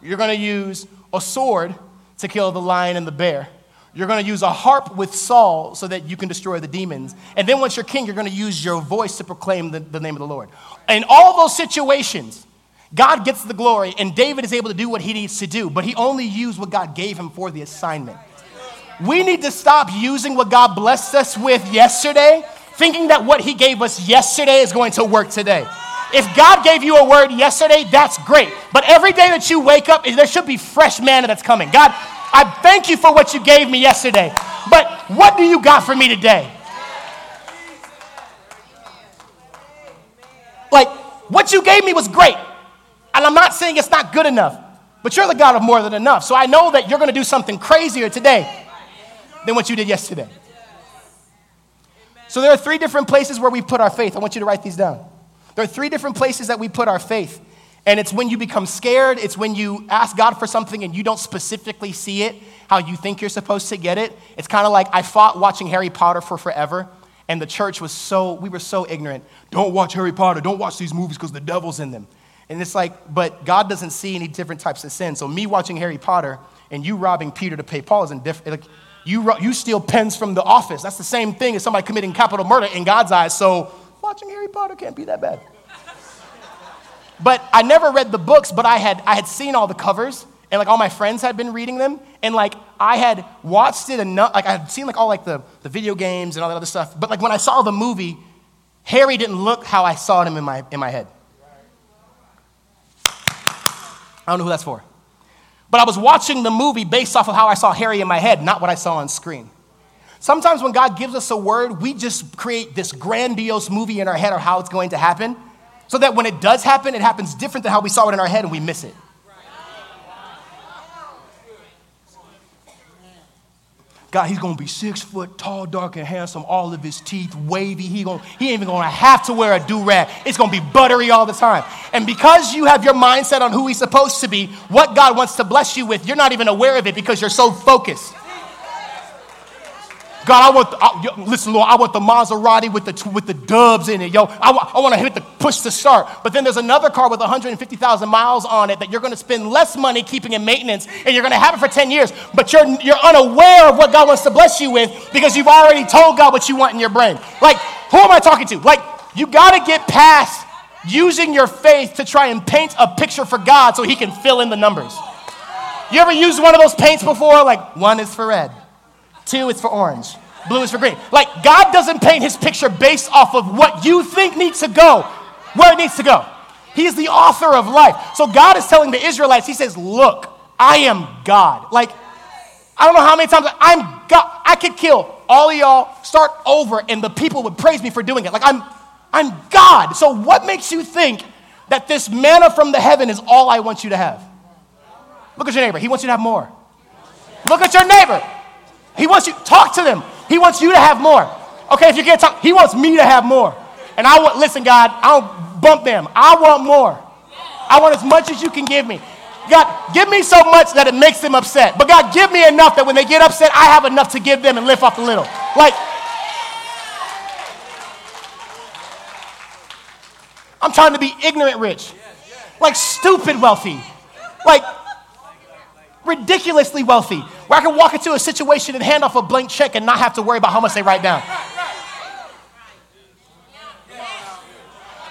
You're going to use a sword to kill the lion and the bear. You're going to use a harp with Saul so that you can destroy the demons. And then once you're king, you're going to use your voice to proclaim the, the name of the Lord. In all those situations, God gets the glory, and David is able to do what he needs to do, but he only used what God gave him for the assignment. We need to stop using what God blessed us with yesterday, thinking that what he gave us yesterday is going to work today. If God gave you a word yesterday, that's great. But every day that you wake up, there should be fresh manna that's coming. God, I thank you for what you gave me yesterday, but what do you got for me today? Like, what you gave me was great, and I'm not saying it's not good enough, but you're the God of more than enough. So I know that you're going to do something crazier today than what you did yesterday. So there are three different places where we put our faith. I want you to write these down. There are three different places that we put our faith. And it's when you become scared. It's when you ask God for something and you don't specifically see it how you think you're supposed to get it. It's kind of like I fought watching Harry Potter for forever. And the church was so, we were so ignorant. Don't watch Harry Potter. Don't watch these movies because the devil's in them. And it's like, but God doesn't see any different types of sin. So me watching Harry Potter and you robbing Peter to pay Paul is indifferent. Like, you, you steal pens from the office. That's the same thing as somebody committing capital murder in God's eyes. So watching Harry Potter can't be that bad. But I never read the books, but I had I had seen all the covers, and like all my friends had been reading them, and like I had watched it enough, like I had seen like all like the, the video games and all that other stuff. But like when I saw the movie, Harry didn't look how I saw him in my in my head. I don't know who that's for. But I was watching the movie based off of how I saw Harry in my head, not what I saw on screen. Sometimes when God gives us a word, we just create this grandiose movie in our head of how it's going to happen, so that when it does happen, it happens different than how we saw it in our head and we miss it. God, he's going to be six foot tall, dark, and handsome, all of his teeth wavy. He, gonna, he ain't even going to have to wear a do-rag. It's going to be buttery all the time. And because you have your mindset on who he's supposed to be, what God wants to bless you with, you're not even aware of it because you're so focused. God, I want the, I, listen, Lord, I want the Maserati with the with the dubs in it, yo. I, I want to hit the push to start. But then there's another car with one hundred fifty thousand miles on it that you're going to spend less money keeping in maintenance, and you're going to have it for ten years. But you're you're unaware of what God wants to bless you with because you've already told God what you want in your brain. Like, who am I talking to? Like, you got to get past using your faith to try and paint a picture for God so he can fill in the numbers. You ever used one of those paints before? Like, one is for red, two is for orange, blue is for green. Like, God doesn't paint his picture based off of what you think needs to go, where it needs to go. He is the author of life. So God is telling the Israelites, he says, look, I am God. Like, I don't know how many times, I'm God. I could kill all of y'all, start over, and the people would praise me for doing it. Like, I'm, I'm God. So what makes you think that this manna from the heaven is all I want you to have? Look at your neighbor. He wants you to have more. Look at your neighbor. He wants you, talk to them. He wants you to have more. Okay, if you can't talk, he wants me to have more. And I want, listen, God, I don't bump them. I want more. I want as much as you can give me. God, give me so much that it makes them upset. But God, give me enough that when they get upset, I have enough to give them and lift off a little. Like, I'm trying to be ignorant rich. Like, stupid wealthy. Like, ridiculously wealthy. Where I can walk into a situation and hand off a blank check and not have to worry about how much they write down.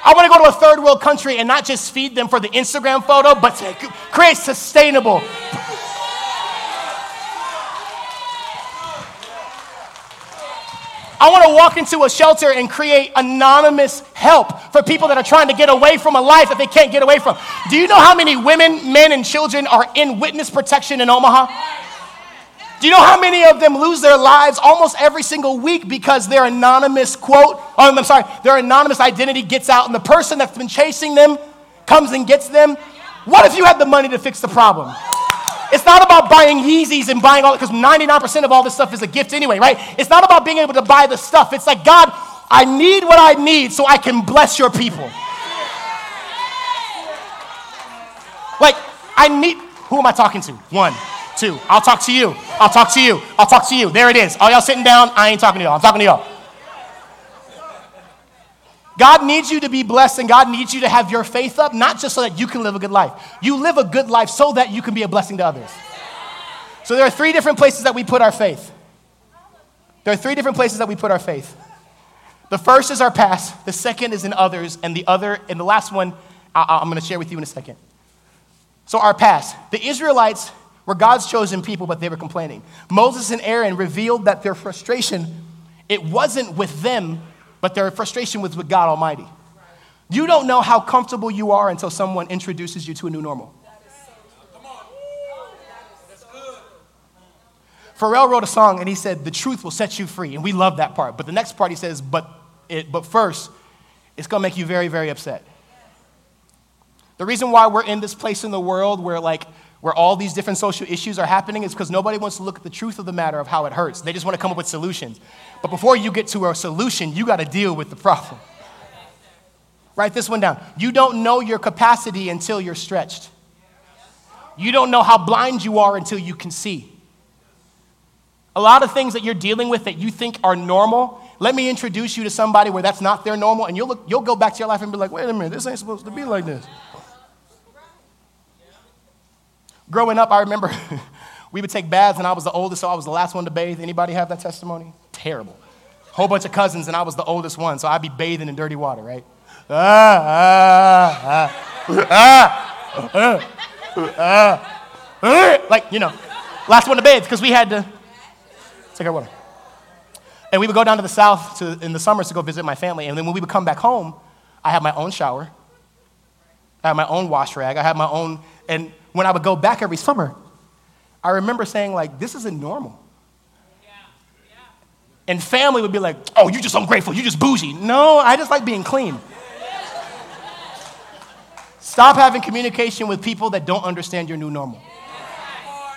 I want to go to a third world country and not just feed them for the Instagram photo, but to create sustainable. I want to walk into a shelter and create anonymous help for people that are trying to get away from a life that they can't get away from. Do you know how many women, men, and children are in witness protection in Omaha? Do you know how many of them lose their lives almost every single week because their anonymous quote, oh, I'm sorry, their anonymous identity gets out and the person that's been chasing them comes and gets them? What if you had the money to fix the problem? It's not about buying Yeezys and buying all that, because ninety-nine percent of all this stuff is a gift anyway, right? It's not about being able to buy the stuff. It's like, God, I need what I need so I can bless your people. Like, I need, who am I talking to? One. Two. I'll talk to you. I'll talk to you. I'll talk to you. There it is. All y'all sitting down. I ain't talking to y'all. I'm talking to y'all. God needs you to be blessed, and God needs you to have your faith up, not just so that you can live a good life. You live a good life so that you can be a blessing to others. So there are three different places that we put our faith. There are three different places that we put our faith. The first is our past. The second is in others. And the other, and the last one, I, I'm going to share with you in a second. So our past. The Israelites were God's chosen people, but they were complaining. Moses and Aaron revealed that their frustration, it wasn't with them, but their frustration was with God Almighty. You don't know how comfortable you are until someone introduces you to a new normal. Pharrell wrote a song, and he said, the truth will set you free, and we love that part. But the next part, he says, but, it, but first, it's going to make you very, very upset. The reason why we're in this place in the world where, like, where all these different social issues are happening is because nobody wants to look at the truth of the matter of how it hurts. They just want to come up with solutions. But before you get to a solution, you got to deal with the problem. Write this one down. You don't know your capacity until you're stretched. You don't know how blind you are until you can see. A lot of things that you're dealing with that you think are normal, let me introduce you to somebody where that's not their normal, and you'll look, you'll go back to your life and be like, wait a minute, this ain't supposed to be like this. Growing up, I remember we would take baths, and I was the oldest, so I was the last one to bathe. Anybody have that testimony? Terrible. Whole bunch of cousins, and I was the oldest one, so I'd be bathing in dirty water, right? Ah, ah, ah, ah, ah, ah. Like, you know, last one to bathe because we had to take our water. And we would go down to the south to, in the summers to go visit my family, and then when we would come back home, I had my own shower. I had my own wash rag. I had my own, and when I would go back every summer, I remember saying, like, this isn't normal. Yeah. Yeah. And family would be like, oh, you're just ungrateful. You're just bougie. No, I just like being clean. Yeah. Stop having communication with people that don't understand your new normal. Yeah.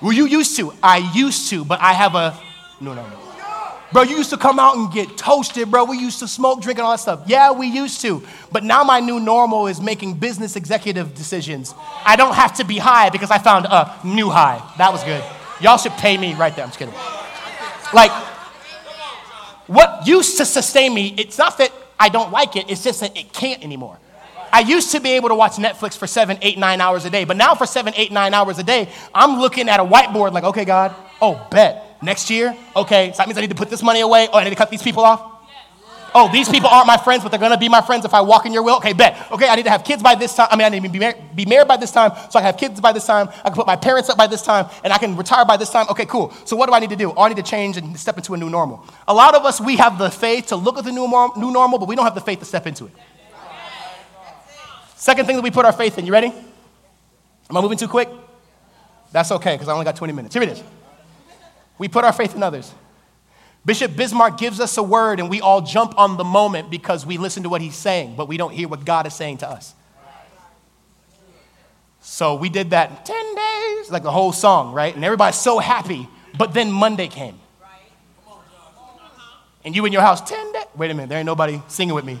Well, you used to. I used to, but I have a new normal. Bro, you used to come out and get toasted, bro. We used to smoke, drink, and all that stuff. Yeah, we used to. But now my new normal is making business executive decisions. I don't have to be high because I found a new high. That was good. Y'all should pay me right there. I'm just kidding. Like, what used to sustain me, it's not that I don't like it. It's just that it can't anymore. I used to be able to watch Netflix for seven, eight, nine hours a day. But now for seven, eight, nine hours a day, I'm looking at a whiteboard like, okay, God, oh, bet. Next year, okay, so that means I need to put this money away. Oh, I need to cut these people off. Yes. Oh, these people aren't my friends, but they're going to be my friends if I walk in your will. Okay, bet. Okay, I need to have kids by this time. I mean, I need to be, mar- be married by this time, so I can have kids by this time. I can put my parents up by this time, and I can retire by this time. Okay, cool. So what do I need to do? Oh, I need to change and step into a new normal. A lot of us, we have the faith to look at the new, mor- new normal, but we don't have the faith to step into it. Second thing that we put our faith in. You ready? Am I moving too quick? That's okay, because I only got twenty minutes. Here it is. We put our faith in others. Bishop Bismarck gives us a word, and we all jump on the moment because we listen to what he's saying, but we don't hear what God is saying to us. So we did that in ten days, like the whole song, right? And everybody's so happy, but then Monday came. And you in your house, ten days. Wait a minute, there ain't nobody singing with me.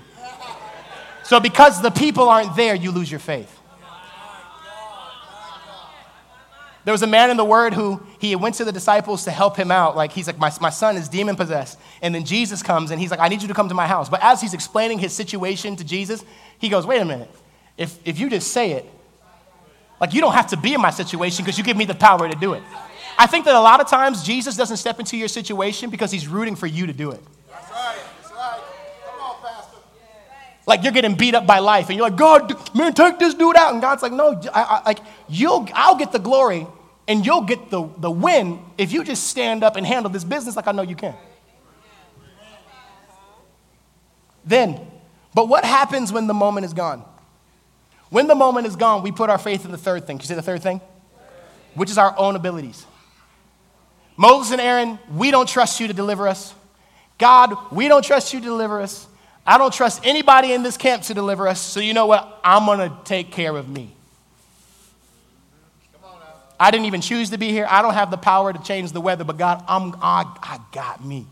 So because the people aren't there, you lose your faith. There was a man in the Word who he went to the disciples to help him out. Like, he's like, my, my son is demon possessed. And then Jesus comes and he's like, I need you to come to my house. But as he's explaining his situation to Jesus, he goes, wait a minute. If if you just say it, like, you don't have to be in my situation because you give me the power to do it. I think that a lot of times Jesus doesn't step into your situation because he's rooting for you to do it. That's right. That's right. Come on, Pastor. Like, you're getting beat up by life and you're like, God, man, take this dude out. And God's like, no, I, I, like you'll, I'll get the glory. And you'll get the, the win if you just stand up and handle this business like I know you can. Then, but what happens when the moment is gone? When the moment is gone, we put our faith in the third thing. Can you see the third thing? Which is our own abilities. Moses and Aaron, we don't trust you to deliver us. God, we don't trust you to deliver us. I don't trust anybody in this camp to deliver us. So you know what? I'm going to take care of me. I didn't even choose to be here. I don't have the power to change the weather, but God, I'm, I, I got me.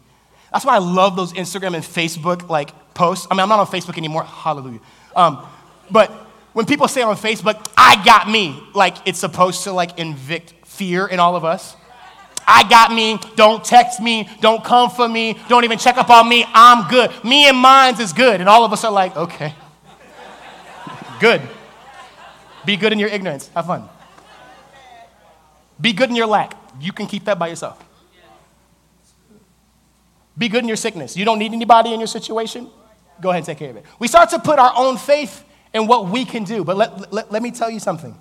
That's why I love those Instagram and Facebook like posts. I mean, I'm not on Facebook anymore. Hallelujah. Um, but when people say on Facebook, I got me, like it's supposed to like evict fear in all of us. I got me. Don't text me. Don't come for me. Don't even check up on me. I'm good. Me and mine's is good. And all of us are like, okay, good. Be good in your ignorance. Have fun. Be good in your lack. You can keep that by yourself. Be good in your sickness. You don't need anybody in your situation. Go ahead and take care of it. We start to put our own faith in what we can do. But let, let, let me tell you something.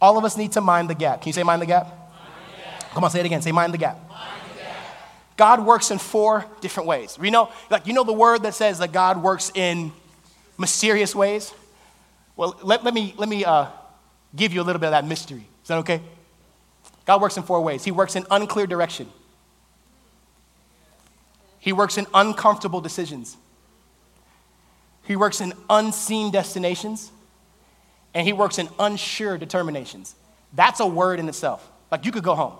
All of us need to mind the gap. Can you say mind the gap? Mind the gap. Come on, say it again. Say mind the gap. Mind the gap. God works in four different ways. You know, like, you know the word that says that God works in mysterious ways? Well, let, let me, let me uh, give you a little bit of that mystery. Is that okay? God works in four ways. He works in unclear direction. He works in uncomfortable decisions. He works in unseen destinations. And he works in unsure determinations. That's a word in itself. Like, you could go home.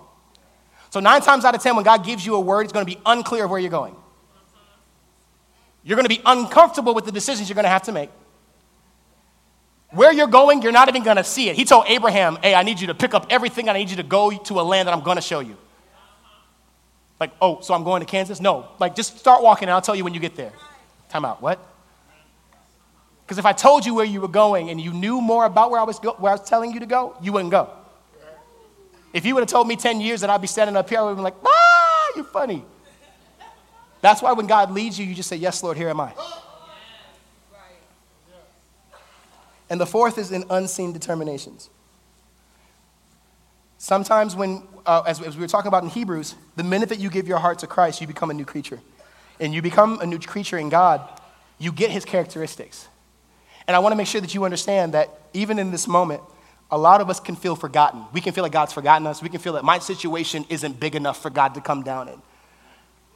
So nine times out of ten, when God gives you a word, it's going to be unclear of where you're going. You're going to be uncomfortable with the decisions you're going to have to make. Where you're going, you're not even going to see it. He told Abraham, hey, I need you to pick up everything. I need you to go to a land that I'm going to show you. Like, oh, so I'm going to Kansas? No. Like, just start walking, and I'll tell you when you get there. Time out. What? Because if I told you where you were going and you knew more about where I was go- where I was telling you to go, you wouldn't go. If you would have told me ten years that I'd be standing up here, I would have been like, ah, you're funny. That's why when God leads you, you just say, yes, Lord, here am I. And the fourth is in unseen determinations. Sometimes when, uh, as, as we were talking about in Hebrews, the minute that you give your heart to Christ, you become a new creature. And you become a new creature in God, you get his characteristics. And I want to make sure that you understand that even in this moment, a lot of us can feel forgotten. We can feel like God's forgotten us. We can feel that my situation isn't big enough for God to come down in.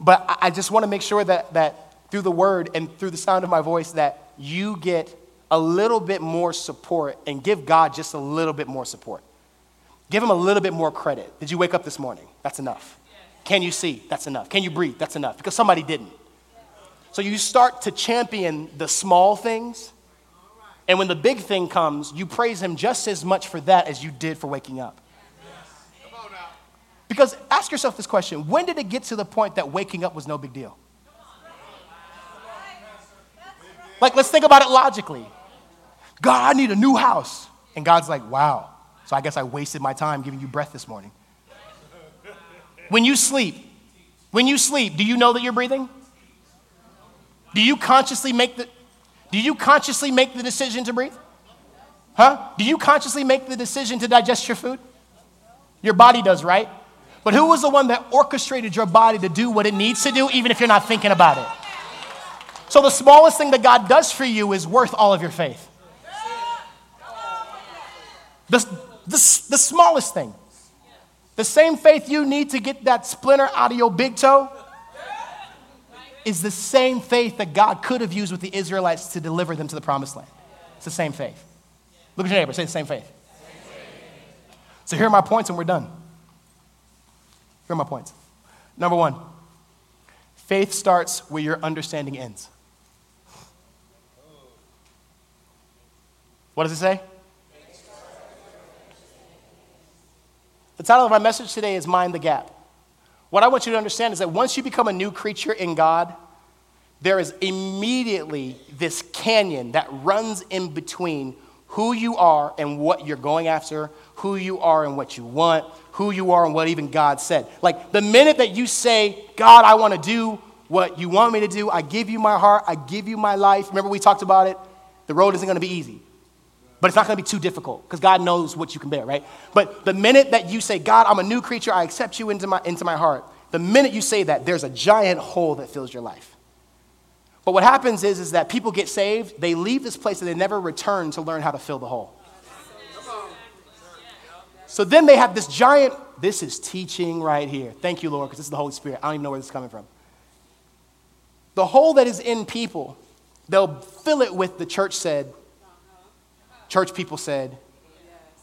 But I, I just want to make sure that that through the word and through the sound of my voice that you get a little bit more support and give God just a little bit more support. Give him a little bit more credit. Did you wake up this morning? That's enough. Can you see? That's enough. Can you breathe? That's enough. Because somebody didn't. So you start to champion the small things. And when the big thing comes, you praise him just as much for that as you did for waking up. Because ask yourself this question. When did it get to the point that waking up was no big deal? Like, let's think about it logically. God, I need a new house. And God's like, wow. So I guess I wasted my time giving you breath this morning. When you sleep, when you sleep, do you know that you're breathing? Do you consciously make the do you consciously make the decision to breathe? Huh? Do you consciously make the decision to digest your food? Your body does, right? But who was the one that orchestrated your body to do what it needs to do, even if you're not thinking about it? So the smallest thing that God does for you is worth all of your faith. The, the, the smallest thing. The same faith you need to get that splinter out of your big toe is the same faith that God could have used with the Israelites to deliver them to the promised land. It's the same faith. Look at your neighbor, say the same faith. So here are my points and we're done. Here are my points. Number one, faith starts where your understanding ends. What does it say? The title of our message today is Mind the Gap. What I want you to understand is that once you become a new creature in God, there is immediately this canyon that runs in between who you are and what you're going after, who you are and what you want, who you are and what even God said. Like the minute that you say, God, I want to do what you want me to do, I give you my heart, I give you my life. Remember we talked about it? The road isn't going to be easy. But it's not going to be too difficult because God knows what you can bear, right? But the minute that you say, God, I'm a new creature, I accept you into my, into my heart, the minute you say that, there's a giant hole that fills your life. But what happens is, is that people get saved, they leave this place, and they never return to learn how to fill the hole. So then they have this giant, this is teaching right here. Thank you, Lord, because this is the Holy Spirit. I don't even know where this is coming from. The hole that is in people, they'll fill it with the church said, church people said,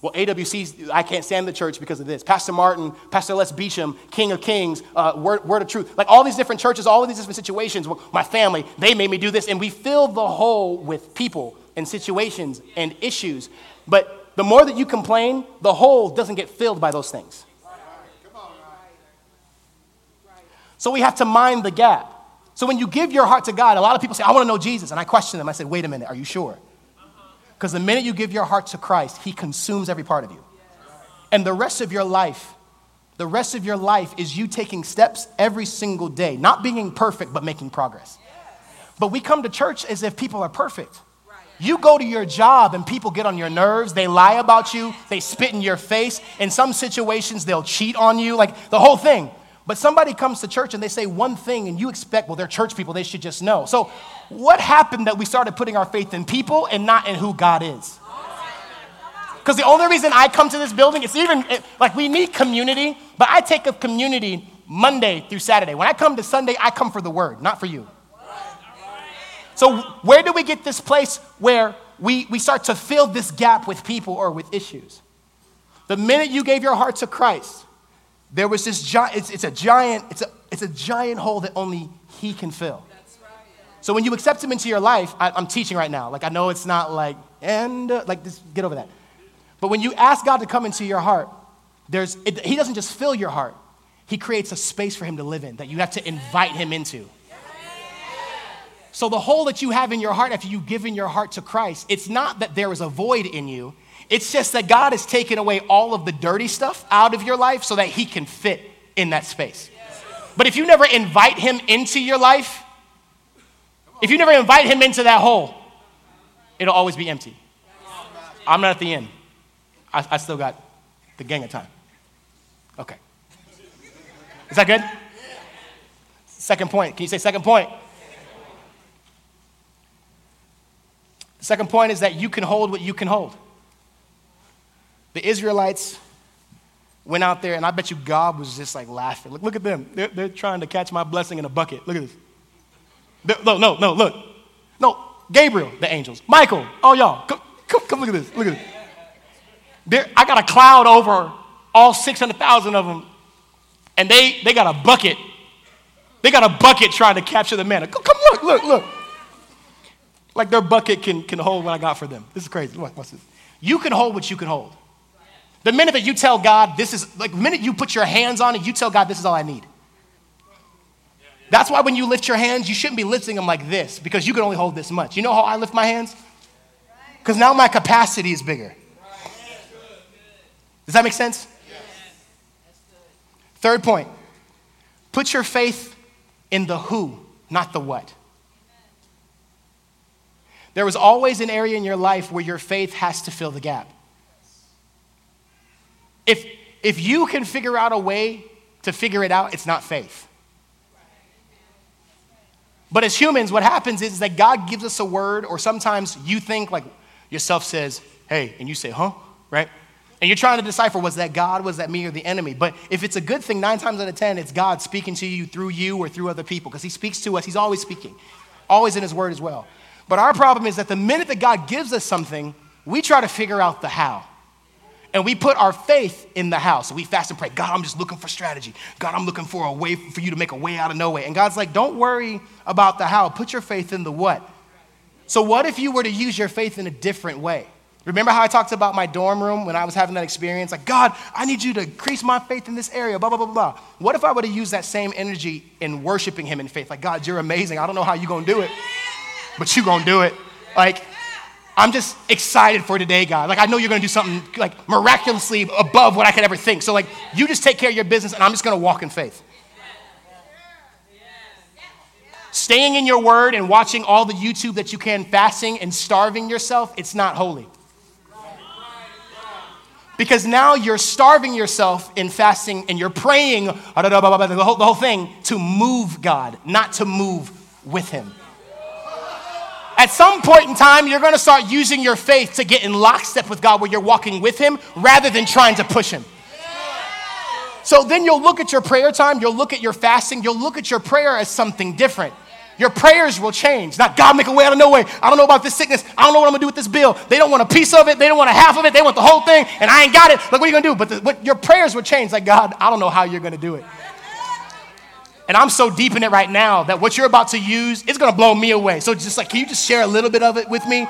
well, A W C, I can't stand the church because of this. Pastor Martin, Pastor Les Beecham, King of Kings, uh, Word, Word of Truth. Like all these different churches, all of these different situations. My family, they made me do this. And we fill the hole with people and situations and issues. But the more that you complain, the hole doesn't get filled by those things. So we have to mind the gap. So when you give your heart to God, a lot of people say, I want to know Jesus. And I question them. I said, wait a minute, are you sure? Because the minute you give your heart to Christ, he consumes every part of you. And the rest of your life, the rest of your life is you taking steps every single day, not being perfect, but making progress. But we come to church as if people are perfect. You go to your job and people get on your nerves. They lie about you. They spit in your face. In some situations, they'll cheat on you, like the whole thing. But somebody comes to church and they say one thing and you expect, well, they're church people, they should just know. So what happened that we started putting our faith in people and not in who God is? Because the only reason I come to this building, it's even, it, like we need community, but I take a community Monday through Saturday. When I come to Sunday, I come for the word, not for you. So where do we get this place where we, we start to fill this gap with people or with issues? The minute you gave your heart to Christ, there was this giant, it's, it's a giant, it's a, it's a giant hole that only he can fill. That's right. So when you accept him into your life, I, I'm teaching right now. Like I know it's not like, and uh, like just get over that. But when you ask God to come into your heart, there's, it, he doesn't just fill your heart. He creates a space for him to live in that you have to invite him into. So the hole that you have in your heart after you've given your heart to Christ, it's not that there is a void in you. It's just that God has taken away all of the dirty stuff out of your life so that he can fit in that space. But if you never invite him into your life, if you never invite him into that hole, it'll always be empty. I'm not at the end. I, I still got the gang of time. Okay. Is that good? Second point. Can you say second point? The second point is that you can hold what you can hold. The Israelites went out there, and I bet you God was just like laughing. Look, look at them. They're, they're trying to catch my blessing in a bucket. Look at this. They're, no, no, no, look. No, Gabriel, the angels. Michael, oh, y'all, come, come, come look at this. Look at this. They're, I got a cloud over all six hundred thousand of them, and they, they got a bucket. They got a bucket trying to capture the manna. Come, come look, look, look. Like their bucket can, can hold what I got for them. This is crazy. Look, what's this? You can hold what you can hold. The minute that you tell God, this is, like the minute you put your hands on it, you tell God, this is all I need. That's why when you lift your hands, you shouldn't be lifting them like this because you can only hold this much. You know how I lift my hands? Because now my capacity is bigger. Does that make sense? Third point, put your faith in the who, not the what. There was always an area in your life where your faith has to fill the gap. If if you can figure out a way to figure it out, it's not faith. But as humans, what happens is, is that God gives us a word, or sometimes you think, like yourself says, hey, and you say, huh, right? And you're trying to decipher, was that God, was that me, or the enemy? But if it's a good thing, nine times out of ten, it's God speaking to you through you or through other people, because he speaks to us. He's always speaking, always in his word as well. But our problem is that the minute that God gives us something, we try to figure out the how. And we put our faith in the house. So we fast and pray, God, I'm just looking for strategy. God, I'm looking for a way for you to make a way out of no way. And God's like, don't worry about the how. Put your faith in the what. So what if you were to use your faith in a different way? Remember how I talked about my dorm room when I was having that experience? Like, God, I need you to increase my faith in this area, blah, blah, blah, blah. What if I were to use that same energy in worshiping him in faith? Like, God, you're amazing. I don't know how you're going to do it, but you're going to do it. Like, I'm just excited for today, God. Like, I know you're going to do something, like, miraculously above what I could ever think. So, like, you just take care of your business, and I'm just going to walk in faith. Staying in your word and watching all the YouTube that you can, fasting and starving yourself, it's not holy. Because now you're starving yourself in fasting, and you're praying, the whole, the whole thing, to move God, not to move with him. At some point in time, you're going to start using your faith to get in lockstep with God where you're walking with him rather than trying to push him. So then you'll look at your prayer time, you'll look at your fasting, you'll look at your prayer as something different. Your prayers will change. Not, God, make a way out of no way. I don't know about this sickness. I don't know what I'm going to do with this bill. They don't want a piece of it. They don't want a half of it. They want the whole thing, and I ain't got it. Look, what are you going to do? But the, what, your prayers will change. Like, God, I don't know how you're going to do it. And I'm so deep in it right now that what you're about to use, it's going to blow me away. So just like, can you just share a little bit of it with me?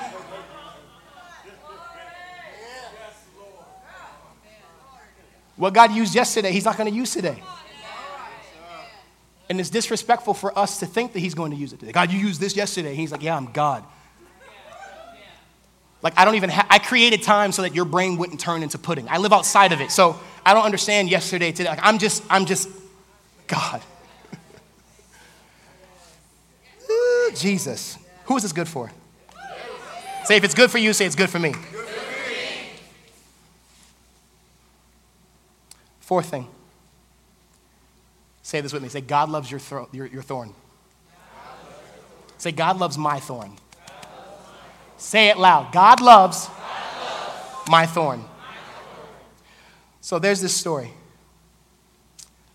What God used yesterday, he's not going to use today. And it's disrespectful for us to think that he's going to use it today. God, you used this yesterday. He's like, yeah, I'm God. Like, I don't even have, I created time so that your brain wouldn't turn into pudding. I live outside of it. So I don't understand yesterday, today. Like, I'm just, I'm just God. Jesus. Who is this good for? Say, if it's good for you, say, it's good for me. Good for me. Fourth thing. Say this with me. Say, God loves your, thro- your, your thorn. God loves your thorn. Say, God loves my thorn. God loves my thorn. Say it loud. God loves, God loves my thorn. my thorn. So there's this story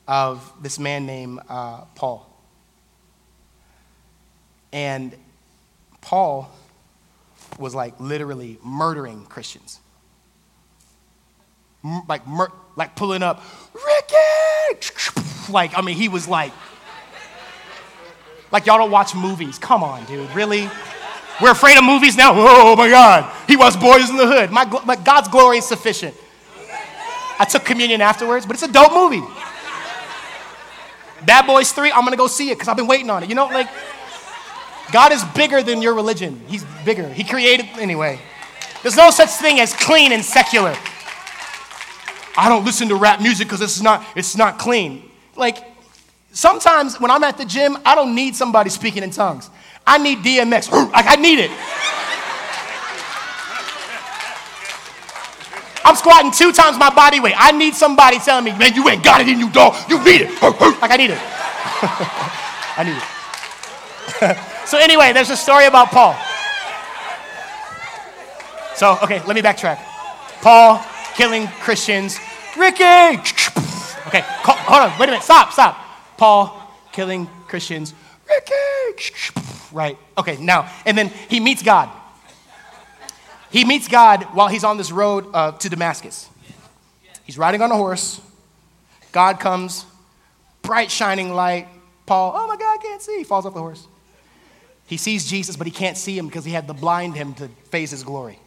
of this man named uh, Paul. And Paul was like literally murdering Christians. M- like mur- like pulling up, Ricky! Like, I mean, he was like, like y'all don't watch movies. Come on, dude, really? We're afraid of movies now? Oh my God, he watched Boys in the Hood. My, gl- my God's glory is sufficient. I took communion afterwards, but it's a dope movie. Bad Boys three, I'm gonna go see it because I've been waiting on it. You know, like, God is bigger than your religion. He's bigger. He created, anyway. There's no such thing as clean and secular. I don't listen to rap music because it's not, it's not clean. Like, sometimes when I'm at the gym, I don't need somebody speaking in tongues. I need D M X. Like, I need it. I'm squatting two times my body weight. I need somebody telling me, man, you ain't got it in you, dog. You need it. Like, I need it. I need it. So anyway, there's a story about Paul. So, okay, let me backtrack. Paul killing Christians. Ricky! Okay, hold on, wait a minute, stop, stop. Paul killing Christians. Ricky! Right, okay, now. And then he meets God. He meets God while he's on this road uh, to Damascus. He's riding on a horse. God comes, bright shining light. Paul, oh my God, I can't see. He falls off the horse. He sees Jesus, but he can't see him because he had to blind him to face his glory.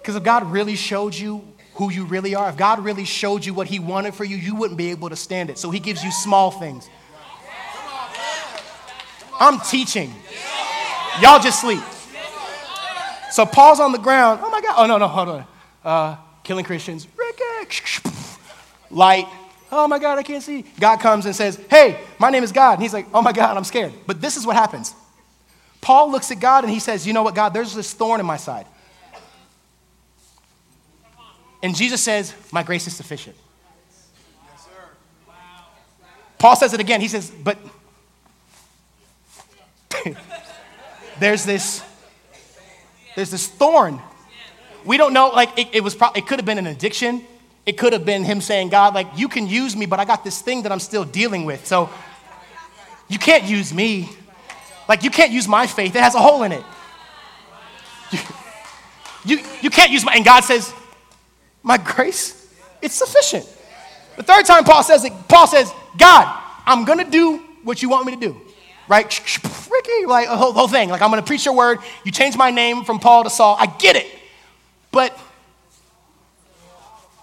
Because if God really showed you who you really are, if God really showed you what he wanted for you, you wouldn't be able to stand it. So he gives you small things. I'm teaching. Y'all just sleep. So Paul's on the ground. Oh my God. Oh no, no, hold on. Uh, killing Christians. Ricky. Light. Oh my God, I can't see. God comes and says, hey, my name is God. And he's like, oh my God, I'm scared. But this is what happens. Paul looks at God and he says, you know what, God, there's this thorn in my side. And Jesus says, my grace is sufficient. Yes, sir. Wow. Paul says it again. He says, but there's this, there's this thorn. We don't know, like it, it was probably, it could have been an addiction. It could have been him saying, God, like you can use me, but I got this thing that I'm still dealing with. So you can't use me. Like you can't use my faith. It has a hole in it. You, you, you can't use my, and God says, my grace, it's sufficient. The third time Paul says it, Paul says, God, I'm going to do what you want me to do, right? Ricky, like the whole, whole thing. Like, I'm going to preach your word. You changed my name from Paul to Saul. I get it. But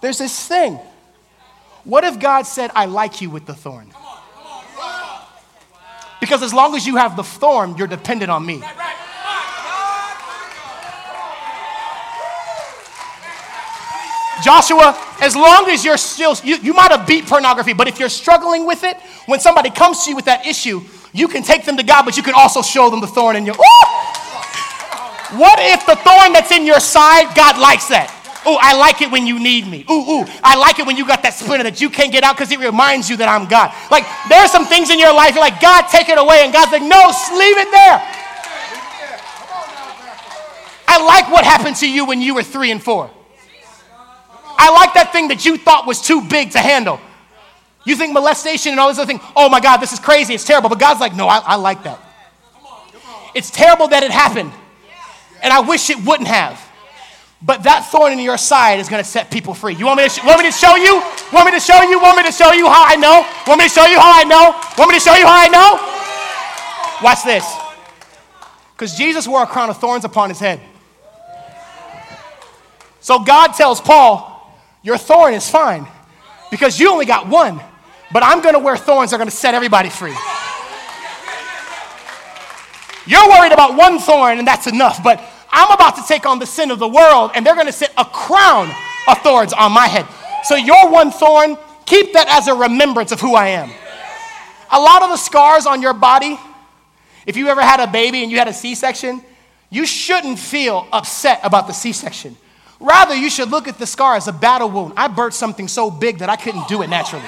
there's this thing. What if God said, I like you with the thorn? Because as long as you have the thorn, you're dependent on me. Joshua, as long as you're still, you, you might have beat pornography, but if you're struggling with it, when somebody comes to you with that issue, you can take them to God, but you can also show them the thorn in your, ooh! What if the thorn that's in your side, God likes that? Ooh, I like it when you need me. Ooh, ooh, I like it when you got that splinter that you can't get out because it reminds you that I'm God. Like, there's some things in your life, you're like, God, take it away. And God's like, no, leave it there. I like what happened to you when you were three and four. I like that thing that you thought was too big to handle. You think molestation and all this other thing, oh my God, this is crazy, it's terrible. But God's like, no, I, I like that. It's terrible that it happened. And I wish it wouldn't have. But that thorn in your side is going to set people free. You want me to sh- want me to show you? Want me to show you? Want me to show you how I know? Want me to show you how I know? Want me to show you how I know? Watch this. Because Jesus wore a crown of thorns upon his head. So God tells Paul, your thorn is fine because you only got one, but I'm going to wear thorns that are going to set everybody free. You're worried about one thorn and that's enough, but I'm about to take on the sin of the world and they're going to set a crown of thorns on my head. So your one thorn, keep that as a remembrance of who I am. A lot of the scars on your body, if you ever had a baby and you had a C-section, you shouldn't feel upset about the C-section. Rather, you should look at the scar as a battle wound. I birthed something so big that I couldn't do it naturally.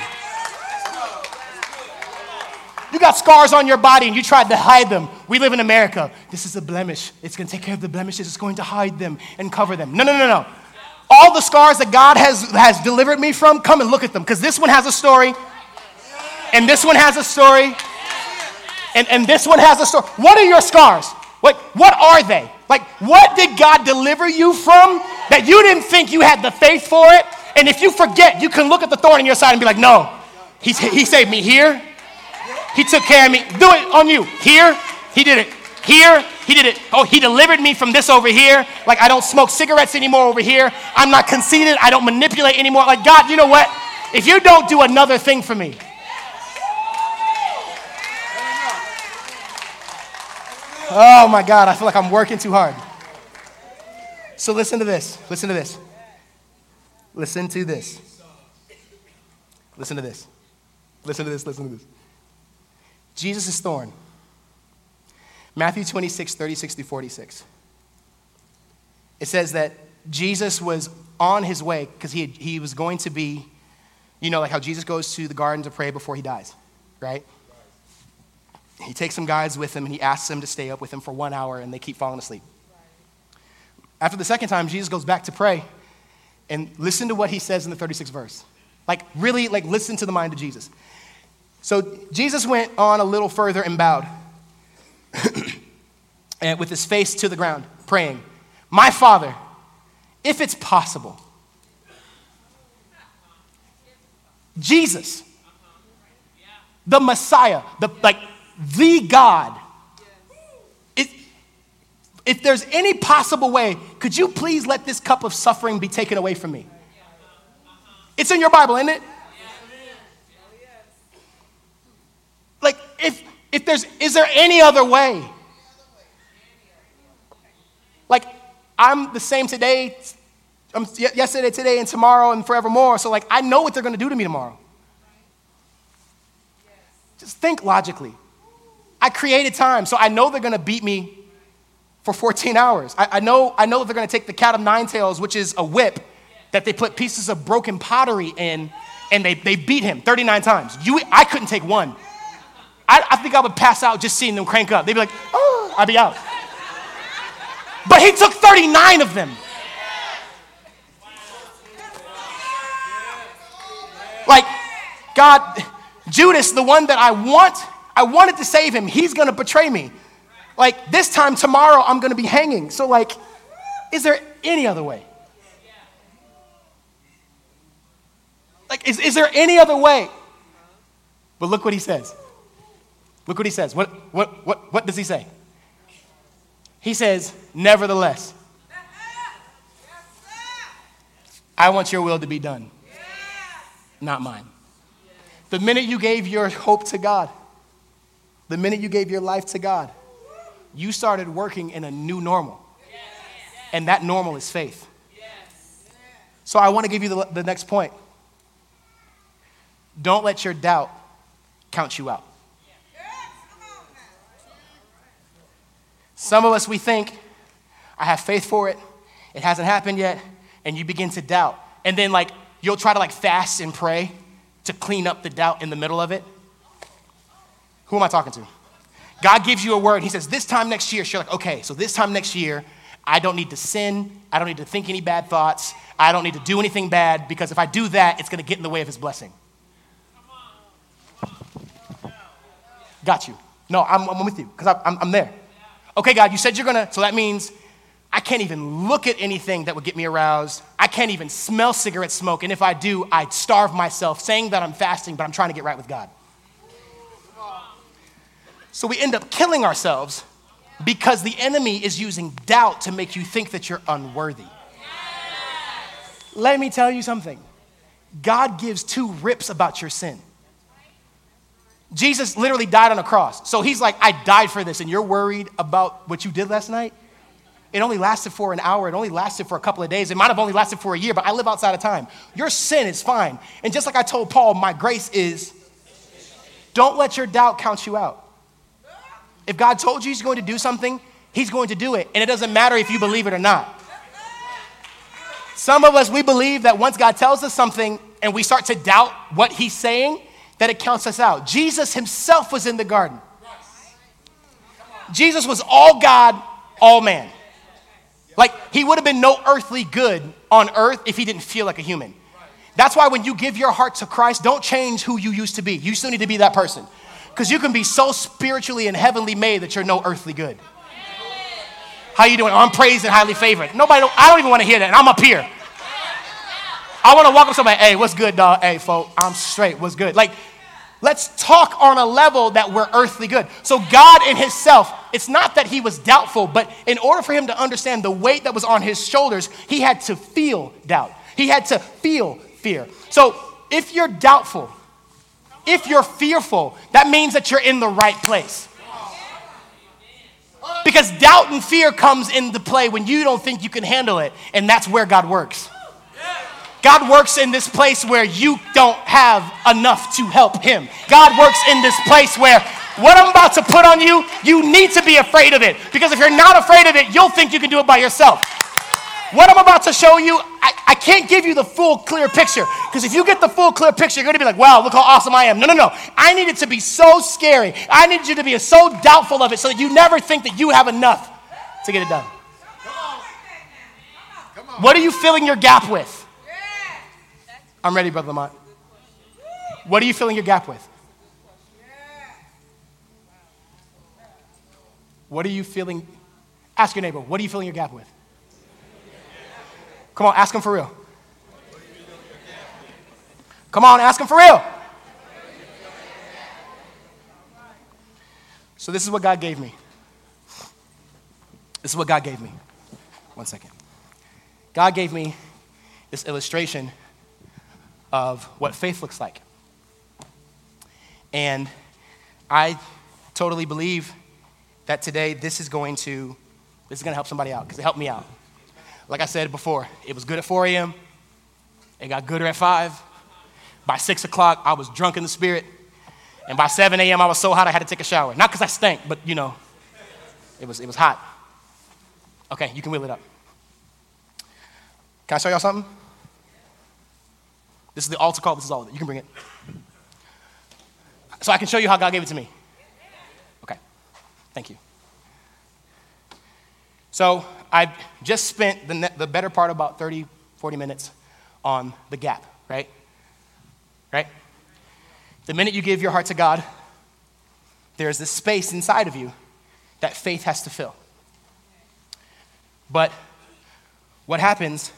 You got scars on your body and you tried to hide them. We live in America. This is a blemish. It's going to take care of the blemishes. It's going to hide them and cover them. No, no, no, no. All the scars that God has, has delivered me from, come and look at them. Because this one has a story. And this one has a story. And, and this one has a story. What are your scars? Like, what are they? Like, what did God deliver you from that you didn't think you had the faith for it? And if you forget, you can look at the thorn in your side and be like, no, he, he saved me here. He took care of me. Do it on you. Here, he did it. Here, he did it. Oh, he delivered me from this over here. Like, I don't smoke cigarettes anymore over here. I'm not conceited. I don't manipulate anymore. Like, God, you know what? If you don't do another thing for me. Oh my God, I feel like I'm working too hard. So listen to this. Listen to this. Listen to this. Listen to this. Listen to this. Listen to this. Jesus' thorn. Matthew twenty-six, thirty-six through forty-six. It says that Jesus was on his way because he, he was going to be, you know, like how Jesus goes to the garden to pray before he dies, right? He takes some guys with him and he asks them to stay up with him for one hour and they keep falling asleep. After the second time, Jesus goes back to pray and listen to what he says in the thirty-sixth verse. Like really, like listen to the mind of Jesus. So Jesus went on a little further and bowed and with his face to the ground, praying, my Father, if it's possible. Jesus, the Messiah, the like, the God. It, if there's any possible way, could you please let this cup of suffering be taken away from me? It's in your Bible, isn't it? Like, if if there's, is there any other way? Like, I'm the same today, I'm yesterday, today, and tomorrow, and forevermore. So, like, I know what they're going to do to me tomorrow. Just think logically. I created time, so I know they're going to beat me for fourteen hours. I, I know I know they're going to take the cat of nine tails, which is a whip that they put pieces of broken pottery in, and they, they beat him thirty-nine times. You, I couldn't take one. I, I think I would pass out just seeing them crank up. They'd be like, oh, I'd be out. But he took thirty-nine of them. Like, God, Judas, the one that I want, I wanted to save him. He's going to betray me. Like, this time tomorrow, I'm going to be hanging. So, like, is there any other way? Like, is, is there any other way? But look what he says. Look what he says. What, what, what, what does he say? He says, nevertheless, I want your will to be done, not mine. The minute you gave your hope to God, the minute you gave your life to God, you started working in a new normal. And that normal is faith. So I want to give you the, the next point. Don't let your doubt count you out. Some of us, we think, I have faith for it. It hasn't happened yet. And you begin to doubt. And then, like, you'll try to, like, fast and pray to clean up the doubt in the middle of it. Who am I talking to? God gives you a word. He says, this time next year. So you're like, okay, so this time next year, I don't need to sin. I don't need to think any bad thoughts. I don't need to do anything bad, because if I do that, it's going to get in the way of his blessing. Got you. No, I'm, I'm with you, because I'm, I'm there. Okay, God, you said you're going to, so that means I can't even look at anything that would get me aroused. I can't even smell cigarette smoke, and if I do, I'd starve myself, saying that I'm fasting, but I'm trying to get right with God. So we end up killing ourselves because the enemy is using doubt to make you think that you're unworthy. Yes. Let me tell you something. God gives two rips about your sin. Jesus literally died on a cross. So he's like, I died for this, and you're worried about what you did last night? It only lasted for an hour. It only lasted for a couple of days. It might have only lasted for a year, but I live outside of time. Your sin is fine. And just like I told Paul, my grace is, don't let your doubt count you out. If God told you he's going to do something, he's going to do it. And it doesn't matter if you believe it or not. Some of us, we believe that once God tells us something and we start to doubt what he's saying, that it counts us out. Jesus himself was in the garden. Jesus was all God, all man. Like, he would have been no earthly good on earth if he didn't feel like a human. That's why when you give your heart to Christ, don't change who you used to be. You still need to be that person. Because you can be so spiritually and heavenly made that you're no earthly good. How you doing? Oh, I'm praised and highly favored. Nobody, don't, I don't even want to hear that. And I'm up here. I want to walk up to somebody. Hey, what's good, dog? Hey, folk, I'm straight. What's good? Like, let's talk on a level that we're earthly good. So God in himself, it's not that he was doubtful, but in order for him to understand the weight that was on his shoulders, he had to feel doubt. He had to feel fear. So if you're doubtful, if you're fearful, that means that you're in the right place. Because doubt and fear comes into play when you don't think you can handle it, and that's where God works. God works in this place where you don't have enough to help him. God works in this place where what I'm about to put on you, you need to be afraid of it. Because if you're not afraid of it, you'll think you can do it by yourself. What I'm about to show you, I, I can't give you the full clear picture. Because if you get the full clear picture, you're going to be like, wow, look how awesome I am. No, no, no. I need it to be so scary. I need you to be so doubtful of it so that you never think that you have enough to get it done. Come on. Come on. What are you filling your gap with? I'm ready, Brother Lamont. What are you filling your gap with? What are you filling? Ask your neighbor, what are you filling your gap with? Come on, ask him for real. Come on, ask him for real. So this is what God gave me. This is what God gave me. One second. God gave me this illustration of what faith looks like. And I totally believe that today this is going to this is going to help somebody out, because it helped me out. Like I said before, it was good at four a.m. It got gooder at five. By six o'clock, I was drunk in the spirit. And by seven a.m., I was so hot I had to take a shower. Not because I stank, but, you know, it was it was hot. Okay, you can wheel it up. Can I show y'all something? This is the altar call. This is all of it. You can bring it. So I can show you how God gave it to me. Okay, thank you. So I just spent the, the better part of about thirty, forty minutes on the gap, right? Right? The minute you give your heart to God, there's this space inside of you that faith has to fill. But what happens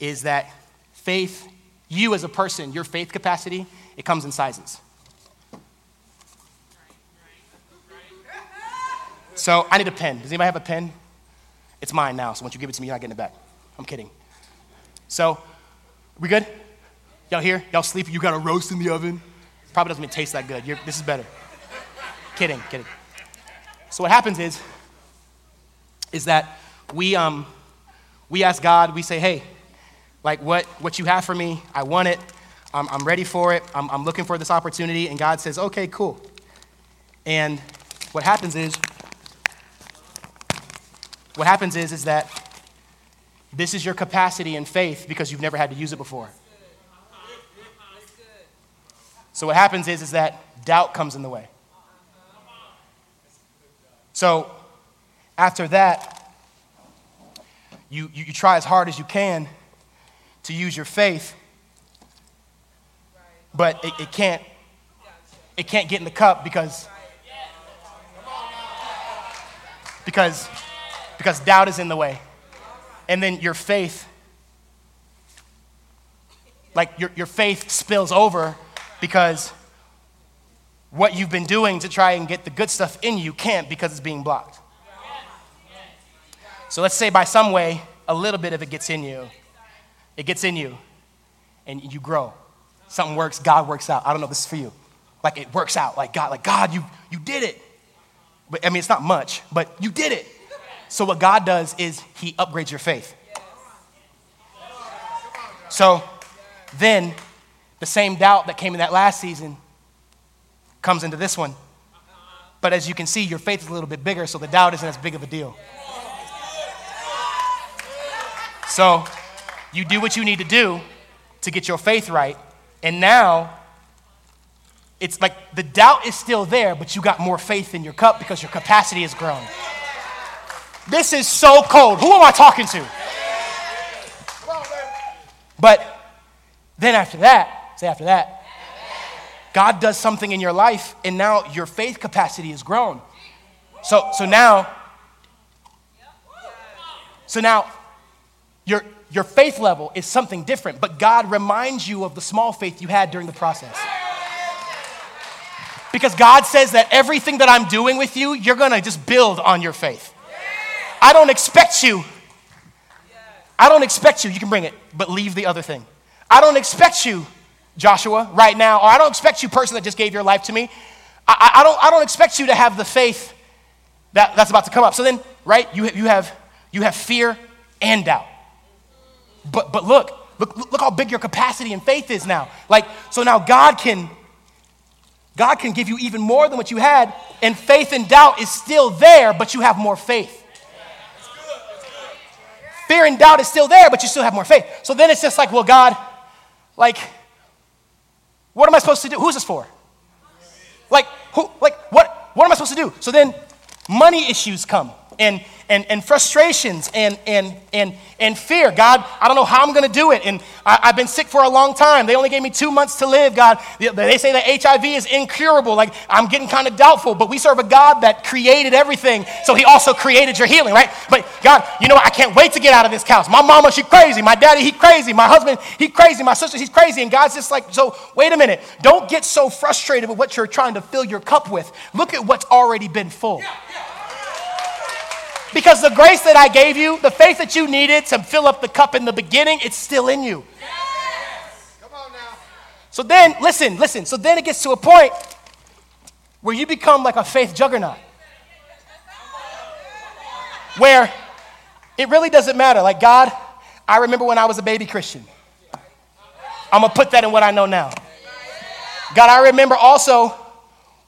is that faith, you as a person, your faith capacity, it comes in sizes. So I need a pen. Does anybody have a pen? It's mine now, so once you give it to me, you're not getting it back. I'm kidding. So, we good? Y'all here? Y'all sleepy? You got a roast in the oven? Probably doesn't even taste that good. You're, this is better. Kidding, kidding. So what happens is, is that we um, we ask God, we say, hey, like what, what you have for me, I want it, I'm, I'm ready for it, I'm, I'm looking for this opportunity, and God says, okay, cool. And what happens is, what happens is, is that this is your capacity in faith because you've never had to use it before. So what happens is, is that doubt comes in the way. So after that, you, you, you try as hard as you can to use your faith, but it, it can't it can't get in the cup because because because doubt is in the way. And then your faith, like your, your faith spills over because what you've been doing to try and get the good stuff in you can't because it's being blocked. So let's say by some way, a little bit of it gets in you. It gets in you and you grow. Something works, God works out. I don't know if this is for you. Like it works out, like God, like God, you, you did it. But I mean, it's not much, but you did it. So what God does is he upgrades your faith. So then the same doubt that came in that last season comes into this one. But as you can see, your faith is a little bit bigger, so the doubt isn't as big of a deal. So you do what you need to do to get your faith right, and now it's like the doubt is still there, but you got more faith in your cup because your capacity has grown. This is so cold. Who am I talking to? But then after that, say after that, God does something in your life, and now your faith capacity is grown. So so now, so now your, your faith level is something different, but God reminds you of the small faith you had during the process. Because God says that everything that I'm doing with you, you're going to just build on your faith. I don't expect you, I don't expect you, you can bring it, but leave the other thing. I don't expect you, Joshua, right now, or I don't expect you, person that just gave your life to me. I, I don't I don't expect you to have the faith that, that's about to come up. So then, right, you, you have you have fear and doubt. But but look, look, look how big your capacity and faith is now. Like, so now God can, God can give you even more than what you had, and faith and doubt is still there, but you have more faith. Fear and doubt is still there, but you still have more faith. So then it's just like, well, God, like, what am I supposed to do? Who's this for? Like, who? Like, what? What am I supposed to do? So then, money issues come, and and and frustrations, and and and and fear. God, I don't know how I'm going to do it, and I, I've been sick for a long time. They only gave me two months to live. God, they, they say that H I V is incurable. Like, I'm getting kind of doubtful, but we serve a God that created everything, so He also created your healing, right? But God, you know what? I can't wait to get out of this house. My mama, she crazy. My daddy, he crazy. My husband, he crazy. My sister, she's crazy. And God's just like, so wait a minute. Don't get so frustrated with what you're trying to fill your cup with. Look at what's already been full. Yeah, yeah. Because the grace that I gave you, the faith that you needed to fill up the cup in the beginning, it's still in you. Yes. Come on now. So then, listen, listen. So then it gets to a point where you become like a faith juggernaut. Where it really doesn't matter. Like, God, I remember when I was a baby Christian. I'm going to put that in what I know now. God, I remember also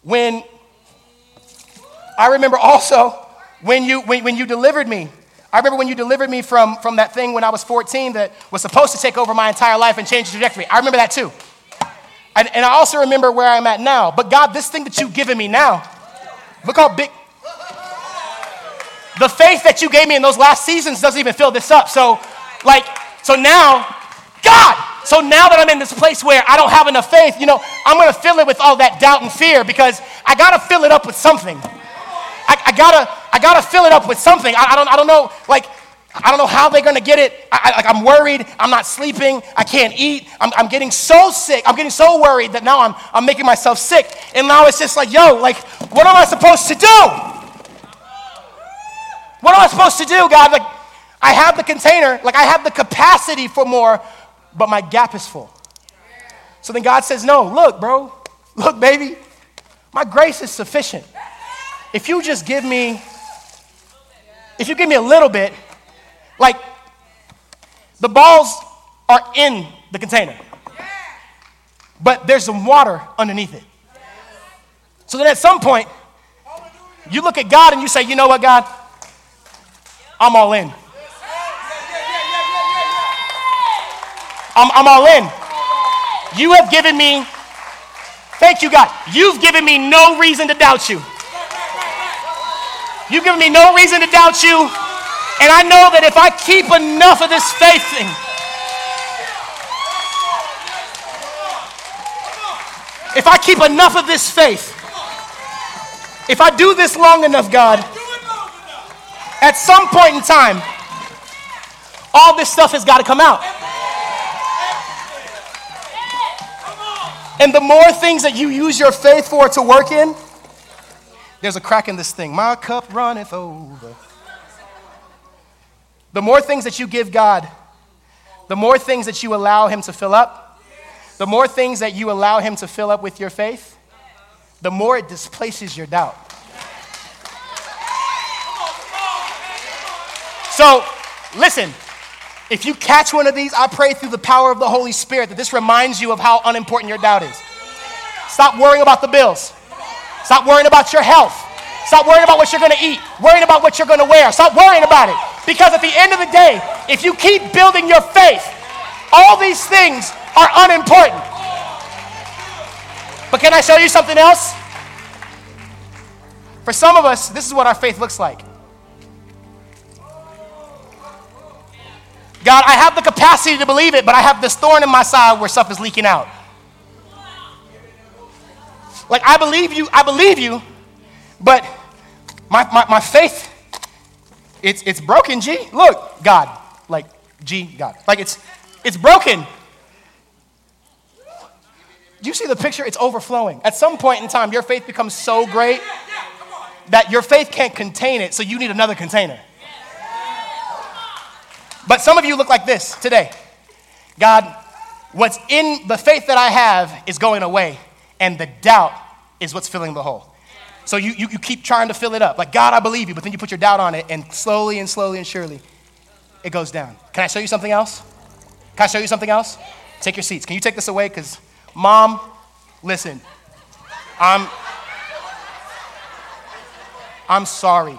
when, I remember also... When you when, when you delivered me, I remember when you delivered me from, from that thing when I was fourteen that was supposed to take over my entire life and change the trajectory. I remember that too. And, and I also remember where I'm at now. But God, this thing that you've given me now, look how big. The faith that you gave me in those last seasons doesn't even fill this up. So like, so now, God, so now that I'm in this place where I don't have enough faith, you know, I'm going to fill it with all that doubt and fear because I got to fill it up with something. I, I gotta, I gotta fill it up with something. I, I don't, I don't know, like, I don't know how they're gonna get it. I, I, like, I'm worried. I'm not sleeping. I can't eat. I'm, I'm getting so sick. I'm getting so worried that now I'm, I'm making myself sick. And now it's just like, yo, like, what am I supposed to do? What am I supposed to do, God? Like, I have the container. Like, I have the capacity for more, but my gap is full. So then God says, no, look, bro, look, baby, my grace is sufficient. If you just give me, if you give me a little bit, like the balls are in the container, but there's some water underneath it. So then at some point, you look at God and you say, you know what, God, I'm all in. I'm, I'm all in. You have given me, thank you, God. You've given me no reason to doubt you. You've given me no reason to doubt you. And I know that if I keep enough of this faith thing, if I keep enough of this faith, if I do this long enough, God, at some point in time, all this stuff has got to come out. And the more things that you use your faith for to work in, there's a crack in this thing. My cup runneth over. The more things that you give God, the more things that you allow him to fill up, the more things that you allow him to fill up with your faith, the more it displaces your doubt. So, listen, if you catch one of these, I pray through the power of the Holy Spirit that this reminds you of how unimportant your doubt is. Stop worrying about the bills. Stop worrying about your health. Stop worrying about what you're going to eat. Worrying about what you're going to wear. Stop worrying about it. Because at the end of the day, if you keep building your faith, all these things are unimportant. But can I show you something else? For some of us, this is what our faith looks like. God, I have the capacity to believe it, but I have this thorn in my side where stuff is leaking out. Like, I believe you, I believe you, but my, my, my faith, it's it's broken, G. Look, God, like, G, God. Like, it's it's broken. Do you see the picture? It's overflowing. At some point in time, your faith becomes so great that your faith can't contain it, so you need another container. But some of you look like this today. God, what's in the faith that I have is going away. And the doubt is what's filling the hole. So you, you you keep trying to fill it up. Like, God, I believe you. But then you put your doubt on it. And slowly and slowly and surely, it goes down. Can I show you something else? Can I show you something else? Take your seats. Can you take this away? Because, Mom, listen. I'm, I'm sorry.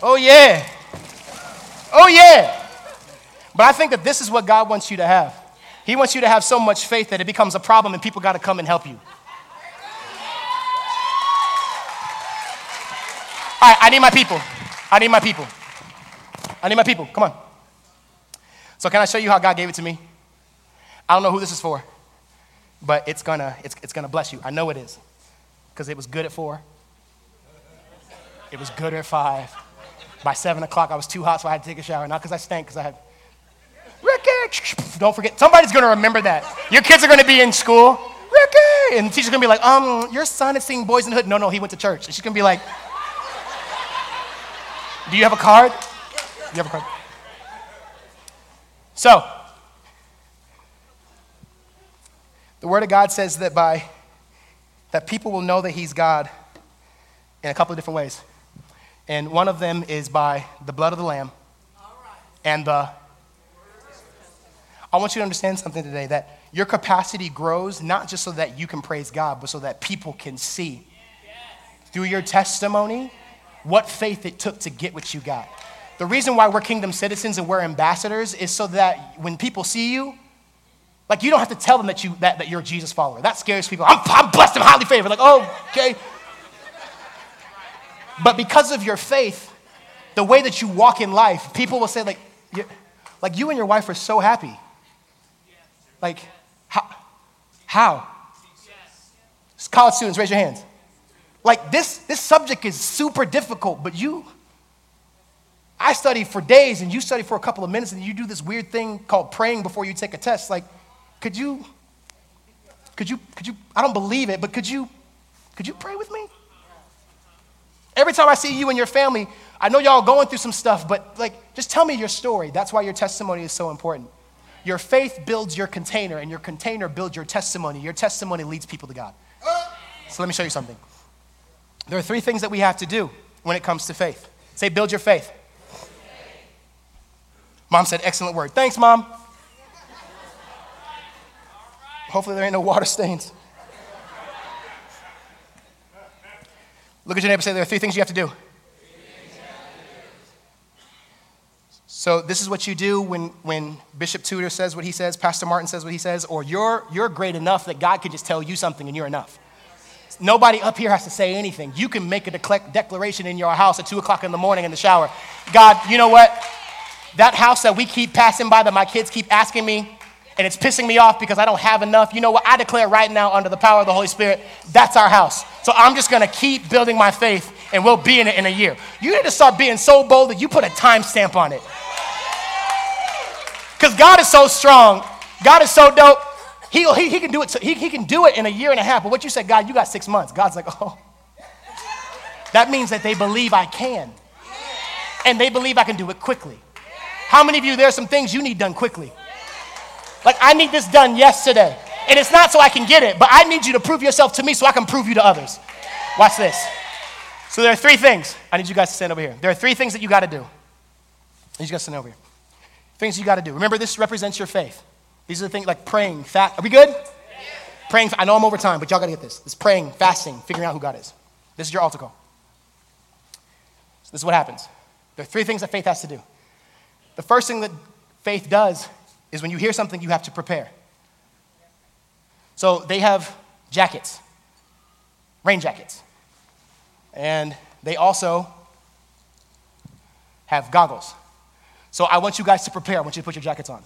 Oh, yeah. Oh, yeah. But I think that this is what God wants you to have. He wants you to have so much faith that it becomes a problem and people got to come and help you. All right, I need my people. I need my people. I need my people. Come on. So can I show you how God gave it to me? I don't know who this is for, but it's gonna it's it's gonna bless you. I know it is, because it was good at four. It was good at five. By seven o'clock, I was too hot, so I had to take a shower. Not because I stank, because I had. Don't forget, somebody's going to remember that. Your kids are going to be in school. Ricky! And the teacher's going to be like, um, your son is seeing Boys in the Hood. No, no, he went to church. And she's going to be like, do you have a card? Do you have a card? So, the Word of God says that by, that people will know that he's God in a couple of different ways. And one of them is by the blood of the Lamb and the I want you to understand something today, that your capacity grows not just so that you can praise God, but so that people can see through your testimony what faith it took to get what you got. The reason why we're kingdom citizens and we're ambassadors is so that when people see you, like, you don't have to tell them that, you, that, that you're a Jesus follower. That scares people. I'm, I'm blessed and highly favored. Like, oh, okay. But because of your faith, the way that you walk in life, people will say, like, like you and your wife are so happy. Like, how? How? College students, raise your hands. Like, this, this subject is super difficult, but you... I study for days and you study for a couple of minutes and you do this weird thing called praying before you take a test. Like, could you, could you, could you, I don't believe it, but could you, could you pray with me? Every time I see you and your family, I know y'all going through some stuff, but like, just tell me your story. That's why your testimony is so important. Your faith builds your container and your container builds your testimony. Your testimony leads people to God. So let me show you something. There are three things that we have to do when it comes to faith. Say, build your faith. Mom said, excellent word. Thanks, Mom. All right. All right. Hopefully there ain't no water stains. Look at your neighbor and say, there are three things you have to do. So this is what you do when, when Bishop Tudor says what he says, Pastor Martin says what he says, or you're, you're great enough that God could just tell you something and you're enough. Nobody up here has to say anything. You can make a de- declaration in your house at two o'clock in the morning in the shower. God, you know what? That house that we keep passing by that my kids keep asking me, and it's pissing me off because I don't have enough. You know what? I declare right now under the power of the Holy Spirit, that's our house. So I'm just going to keep building my faith, and we'll be in it in a year. You need to start being so bold that you put a timestamp on it. Because God is so strong. God is so dope. He, he, he, can do it to, he, he can do it in a year and a half. But what you said, God, you got six months. God's like, oh, that means that they believe I can. And they believe I can do it quickly. How many of you, there are some things you need done quickly? Like, I need this done yesterday. And it's not so I can get it, but I need you to prove yourself to me so I can prove you to others. Watch this. So there are three things. I need you guys to stand over here. There are three things that you got to do. I need you guys to stand over here. Things you got to do. Remember, this represents your faith. These are the things like praying, fast. Are we good? Yes. Praying. I know I'm over time, but y'all got to get this. It's praying, fasting, figuring out who God is. This is your altar call. So this is what happens. There are three things that faith has to do. The first thing that faith does is when you hear something, you have to prepare. So they have jackets, rain jackets. And they also have goggles. So I want you guys to prepare. I want you to put your jackets on.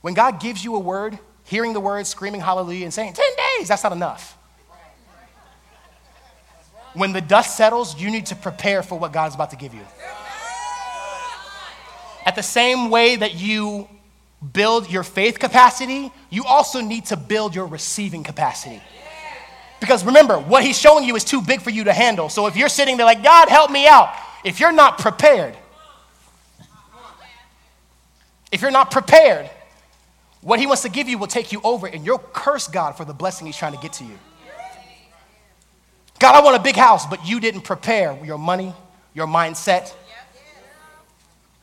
When God gives you a word, hearing the word, screaming hallelujah, and saying, ten days, that's not enough. When the dust settles, you need to prepare for what God's about to give you. At the same way that you build your faith capacity, you also need to build your receiving capacity. Because remember, what he's showing you is too big for you to handle. So if you're sitting there like, God, help me out. If you're not prepared, if you're not prepared, what he wants to give you will take you over and you'll curse God for the blessing he's trying to get to you. God, I want a big house, but you didn't prepare your money, your mindset.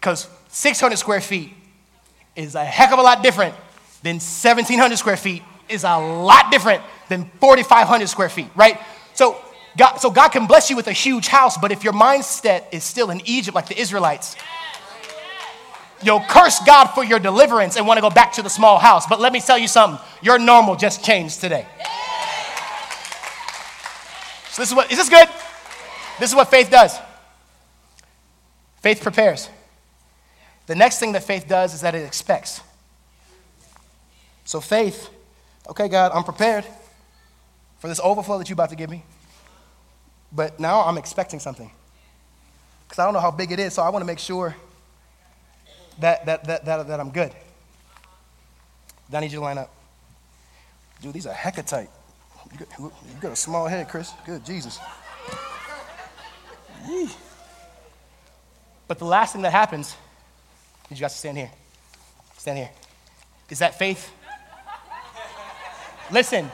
Because six hundred square feet is a heck of a lot different than seventeen hundred square feet is a lot different than forty-five hundred square feet, right? So God, so God can bless you with a huge house, but if your mindset is still in Egypt like the Israelites, you'll curse God for your deliverance and want to go back to the small house. But let me tell you something. Your normal just changed today. So this is what, is this good? This is what faith does. Faith prepares. The next thing that faith does is that it expects. So faith, okay, God, I'm prepared for this overflow that you're about to give me, but now I'm expecting something because I don't know how big it is, so I want to make sure that that that that, that I'm good. Then I need you to line up. Dude, these are hecka tight. You got, you got a small head, Chris. Good Jesus. Yee. But the last thing that happens... You guys stand here. Stand here. Is that faith? Listen.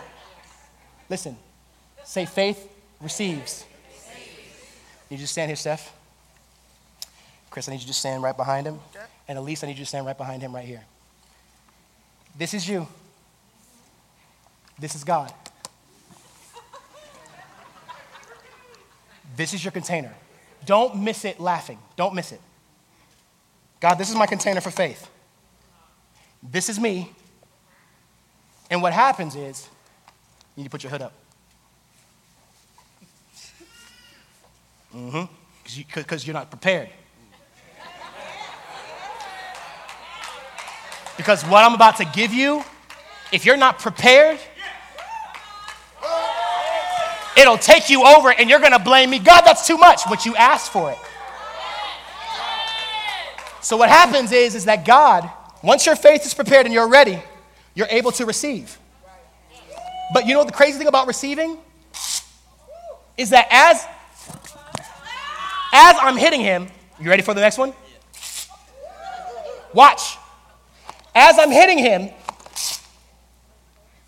Listen. Say faith receives. You just stand here, Steph. Chris, I need you to stand right behind him. And Elise, I need you to stand right behind him right here. This is you. This is God. This is your container. Don't miss it laughing. Don't miss it. God, this is my container for faith. This is me. And what happens is, you need to put your hood up. Mm-hmm. Because you, you're not prepared. Because what I'm about to give you, if you're not prepared, it'll take you over and you're going to blame me. God, that's too much, but you asked for it. So what happens is, is that God, once your faith is prepared and you're ready, you're able to receive. But you know what the crazy thing about receiving? Is that as... As I'm hitting him, you ready for the next one? Watch. As I'm hitting him,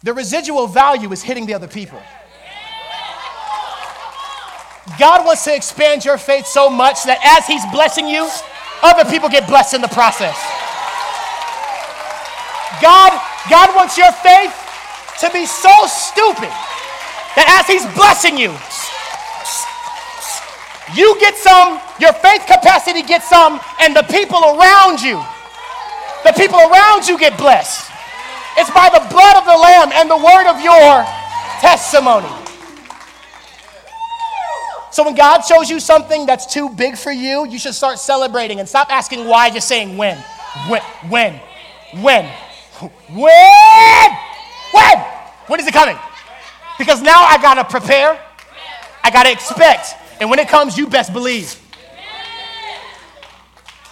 the residual value is hitting the other people. God wants to expand your faith so much that as he's blessing you, other people get blessed in the process. God, God wants your faith to be so stupid that as he's blessing you, you get some, your faith capacity gets some, and the people around you, the people around you get blessed. It's by the blood of the Lamb and the word of your testimony. So when God shows you something that's too big for you, you should start celebrating and stop asking why, just saying when, when, when, when, when, when, when is it coming? Because now I gotta prepare, I gotta expect. And when it comes, you best believe.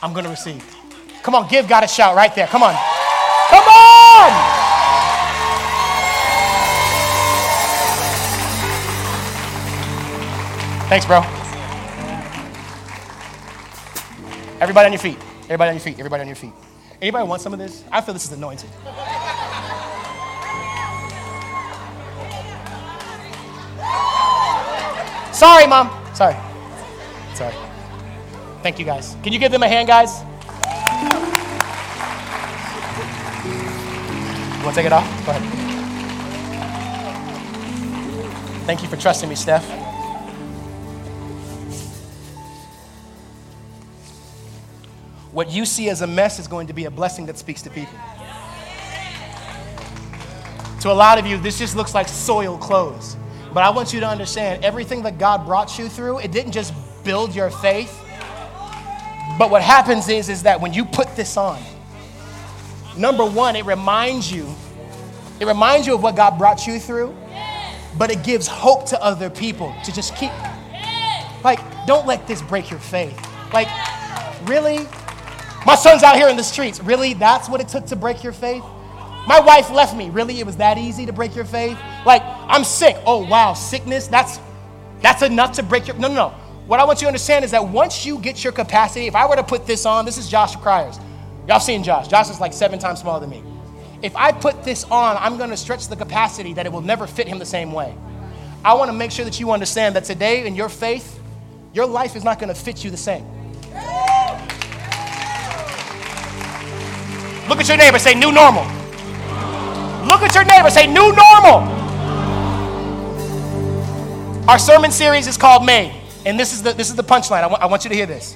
I'm going to receive. Come on, give God a shout right there. Come on. Come on! Thanks, bro. Everybody on your feet. Everybody on your feet. Everybody on your feet. Anybody want some of this? I feel this is anointed. Sorry, Mom. Sorry. Sorry. Thank you, guys. Can you give them a hand, guys? You want to take it off? Go ahead. Thank you for trusting me, Steph. What you see as a mess is going to be a blessing that speaks to people. To a lot of you, this just looks like soiled clothes. But I want you to understand, everything that God brought you through, it didn't just build your faith. But what happens is, is that when you put this on, number one, it reminds you, it reminds you of what God brought you through, but it gives hope to other people to just keep, like, don't let this break your faith. Like, really? My son's out here in the streets. Really? That's what it took to break your faith? My wife left me. Really? It was that easy to break your faith? Like, I'm sick. Oh, wow, sickness? That's that's enough to break your... No, no, no. What I want you to understand is that once you get your capacity, if I were to put this on, this is Joshua Cryers. Y'all seen Josh. Josh is like seven times smaller than me. If I put this on, I'm going to stretch the capacity that it will never fit him the same way. I want to make sure that you understand that today in your faith, your life is not going to fit you the same. Look at your neighbor, say new normal. Look at your neighbor, say new normal. Our sermon series is called Made, and this is the this is the punchline. I, w- I want you to hear this.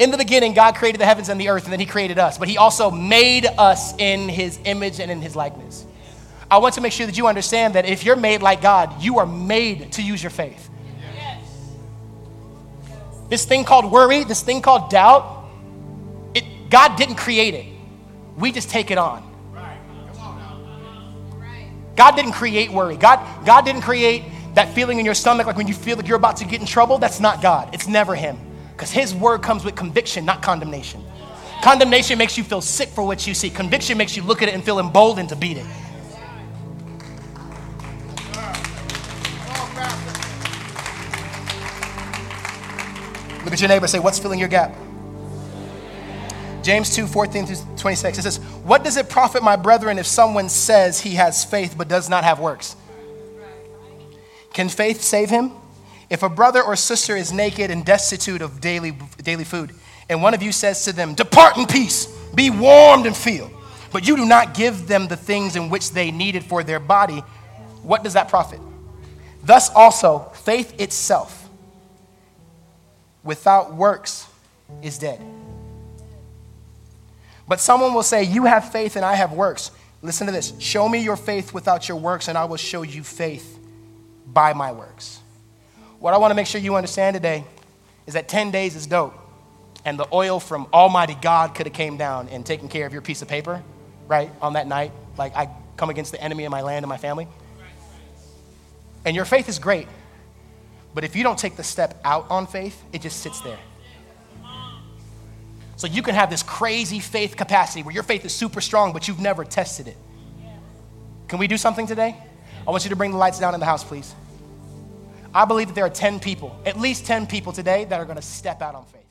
In the beginning, God created the heavens and the earth, and then he created us, but he also made us in his image and in his likeness. I want to make sure that you understand that if you're made like God, you are made to use your faith. Yes. This thing called worry, this thing called doubt, it, God didn't create it. We just take it on. God didn't create worry. God, God didn't create that feeling in your stomach like when you feel like you're about to get in trouble. That's not God. It's never him. Because his word comes with conviction, not condemnation. Condemnation makes you feel sick for what you see. Conviction makes you look at it and feel emboldened to beat it. Look at your neighbor and say, what's filling your gap? James two, fourteen through twenty-six, it says, what does it profit, my brethren, if someone says he has faith but does not have works? Can faith save him? If a brother or sister is naked and destitute of daily daily food, and one of you says to them, depart in peace, be warmed and filled, but you do not give them the things in which they needed for their body, what does that profit? Thus also, faith itself, without works is dead. But someone will say, you have faith and I have works. Listen to this. Show me your faith without your works, and I will show you faith by my works. What I want to make sure you understand today is that ten days is dope. And the oil from Almighty God could have came down and taken care of your piece of paper, right, on that night. Like, I come against the enemy of my land and my family. And your faith is great. But if you don't take the step out on faith, it just sits there. So you can have this crazy faith capacity where your faith is super strong, but you've never tested it. Can we do something today? I want you to bring the lights down in the house, please. I believe that there are ten people, at least ten people today that are going to step out on faith.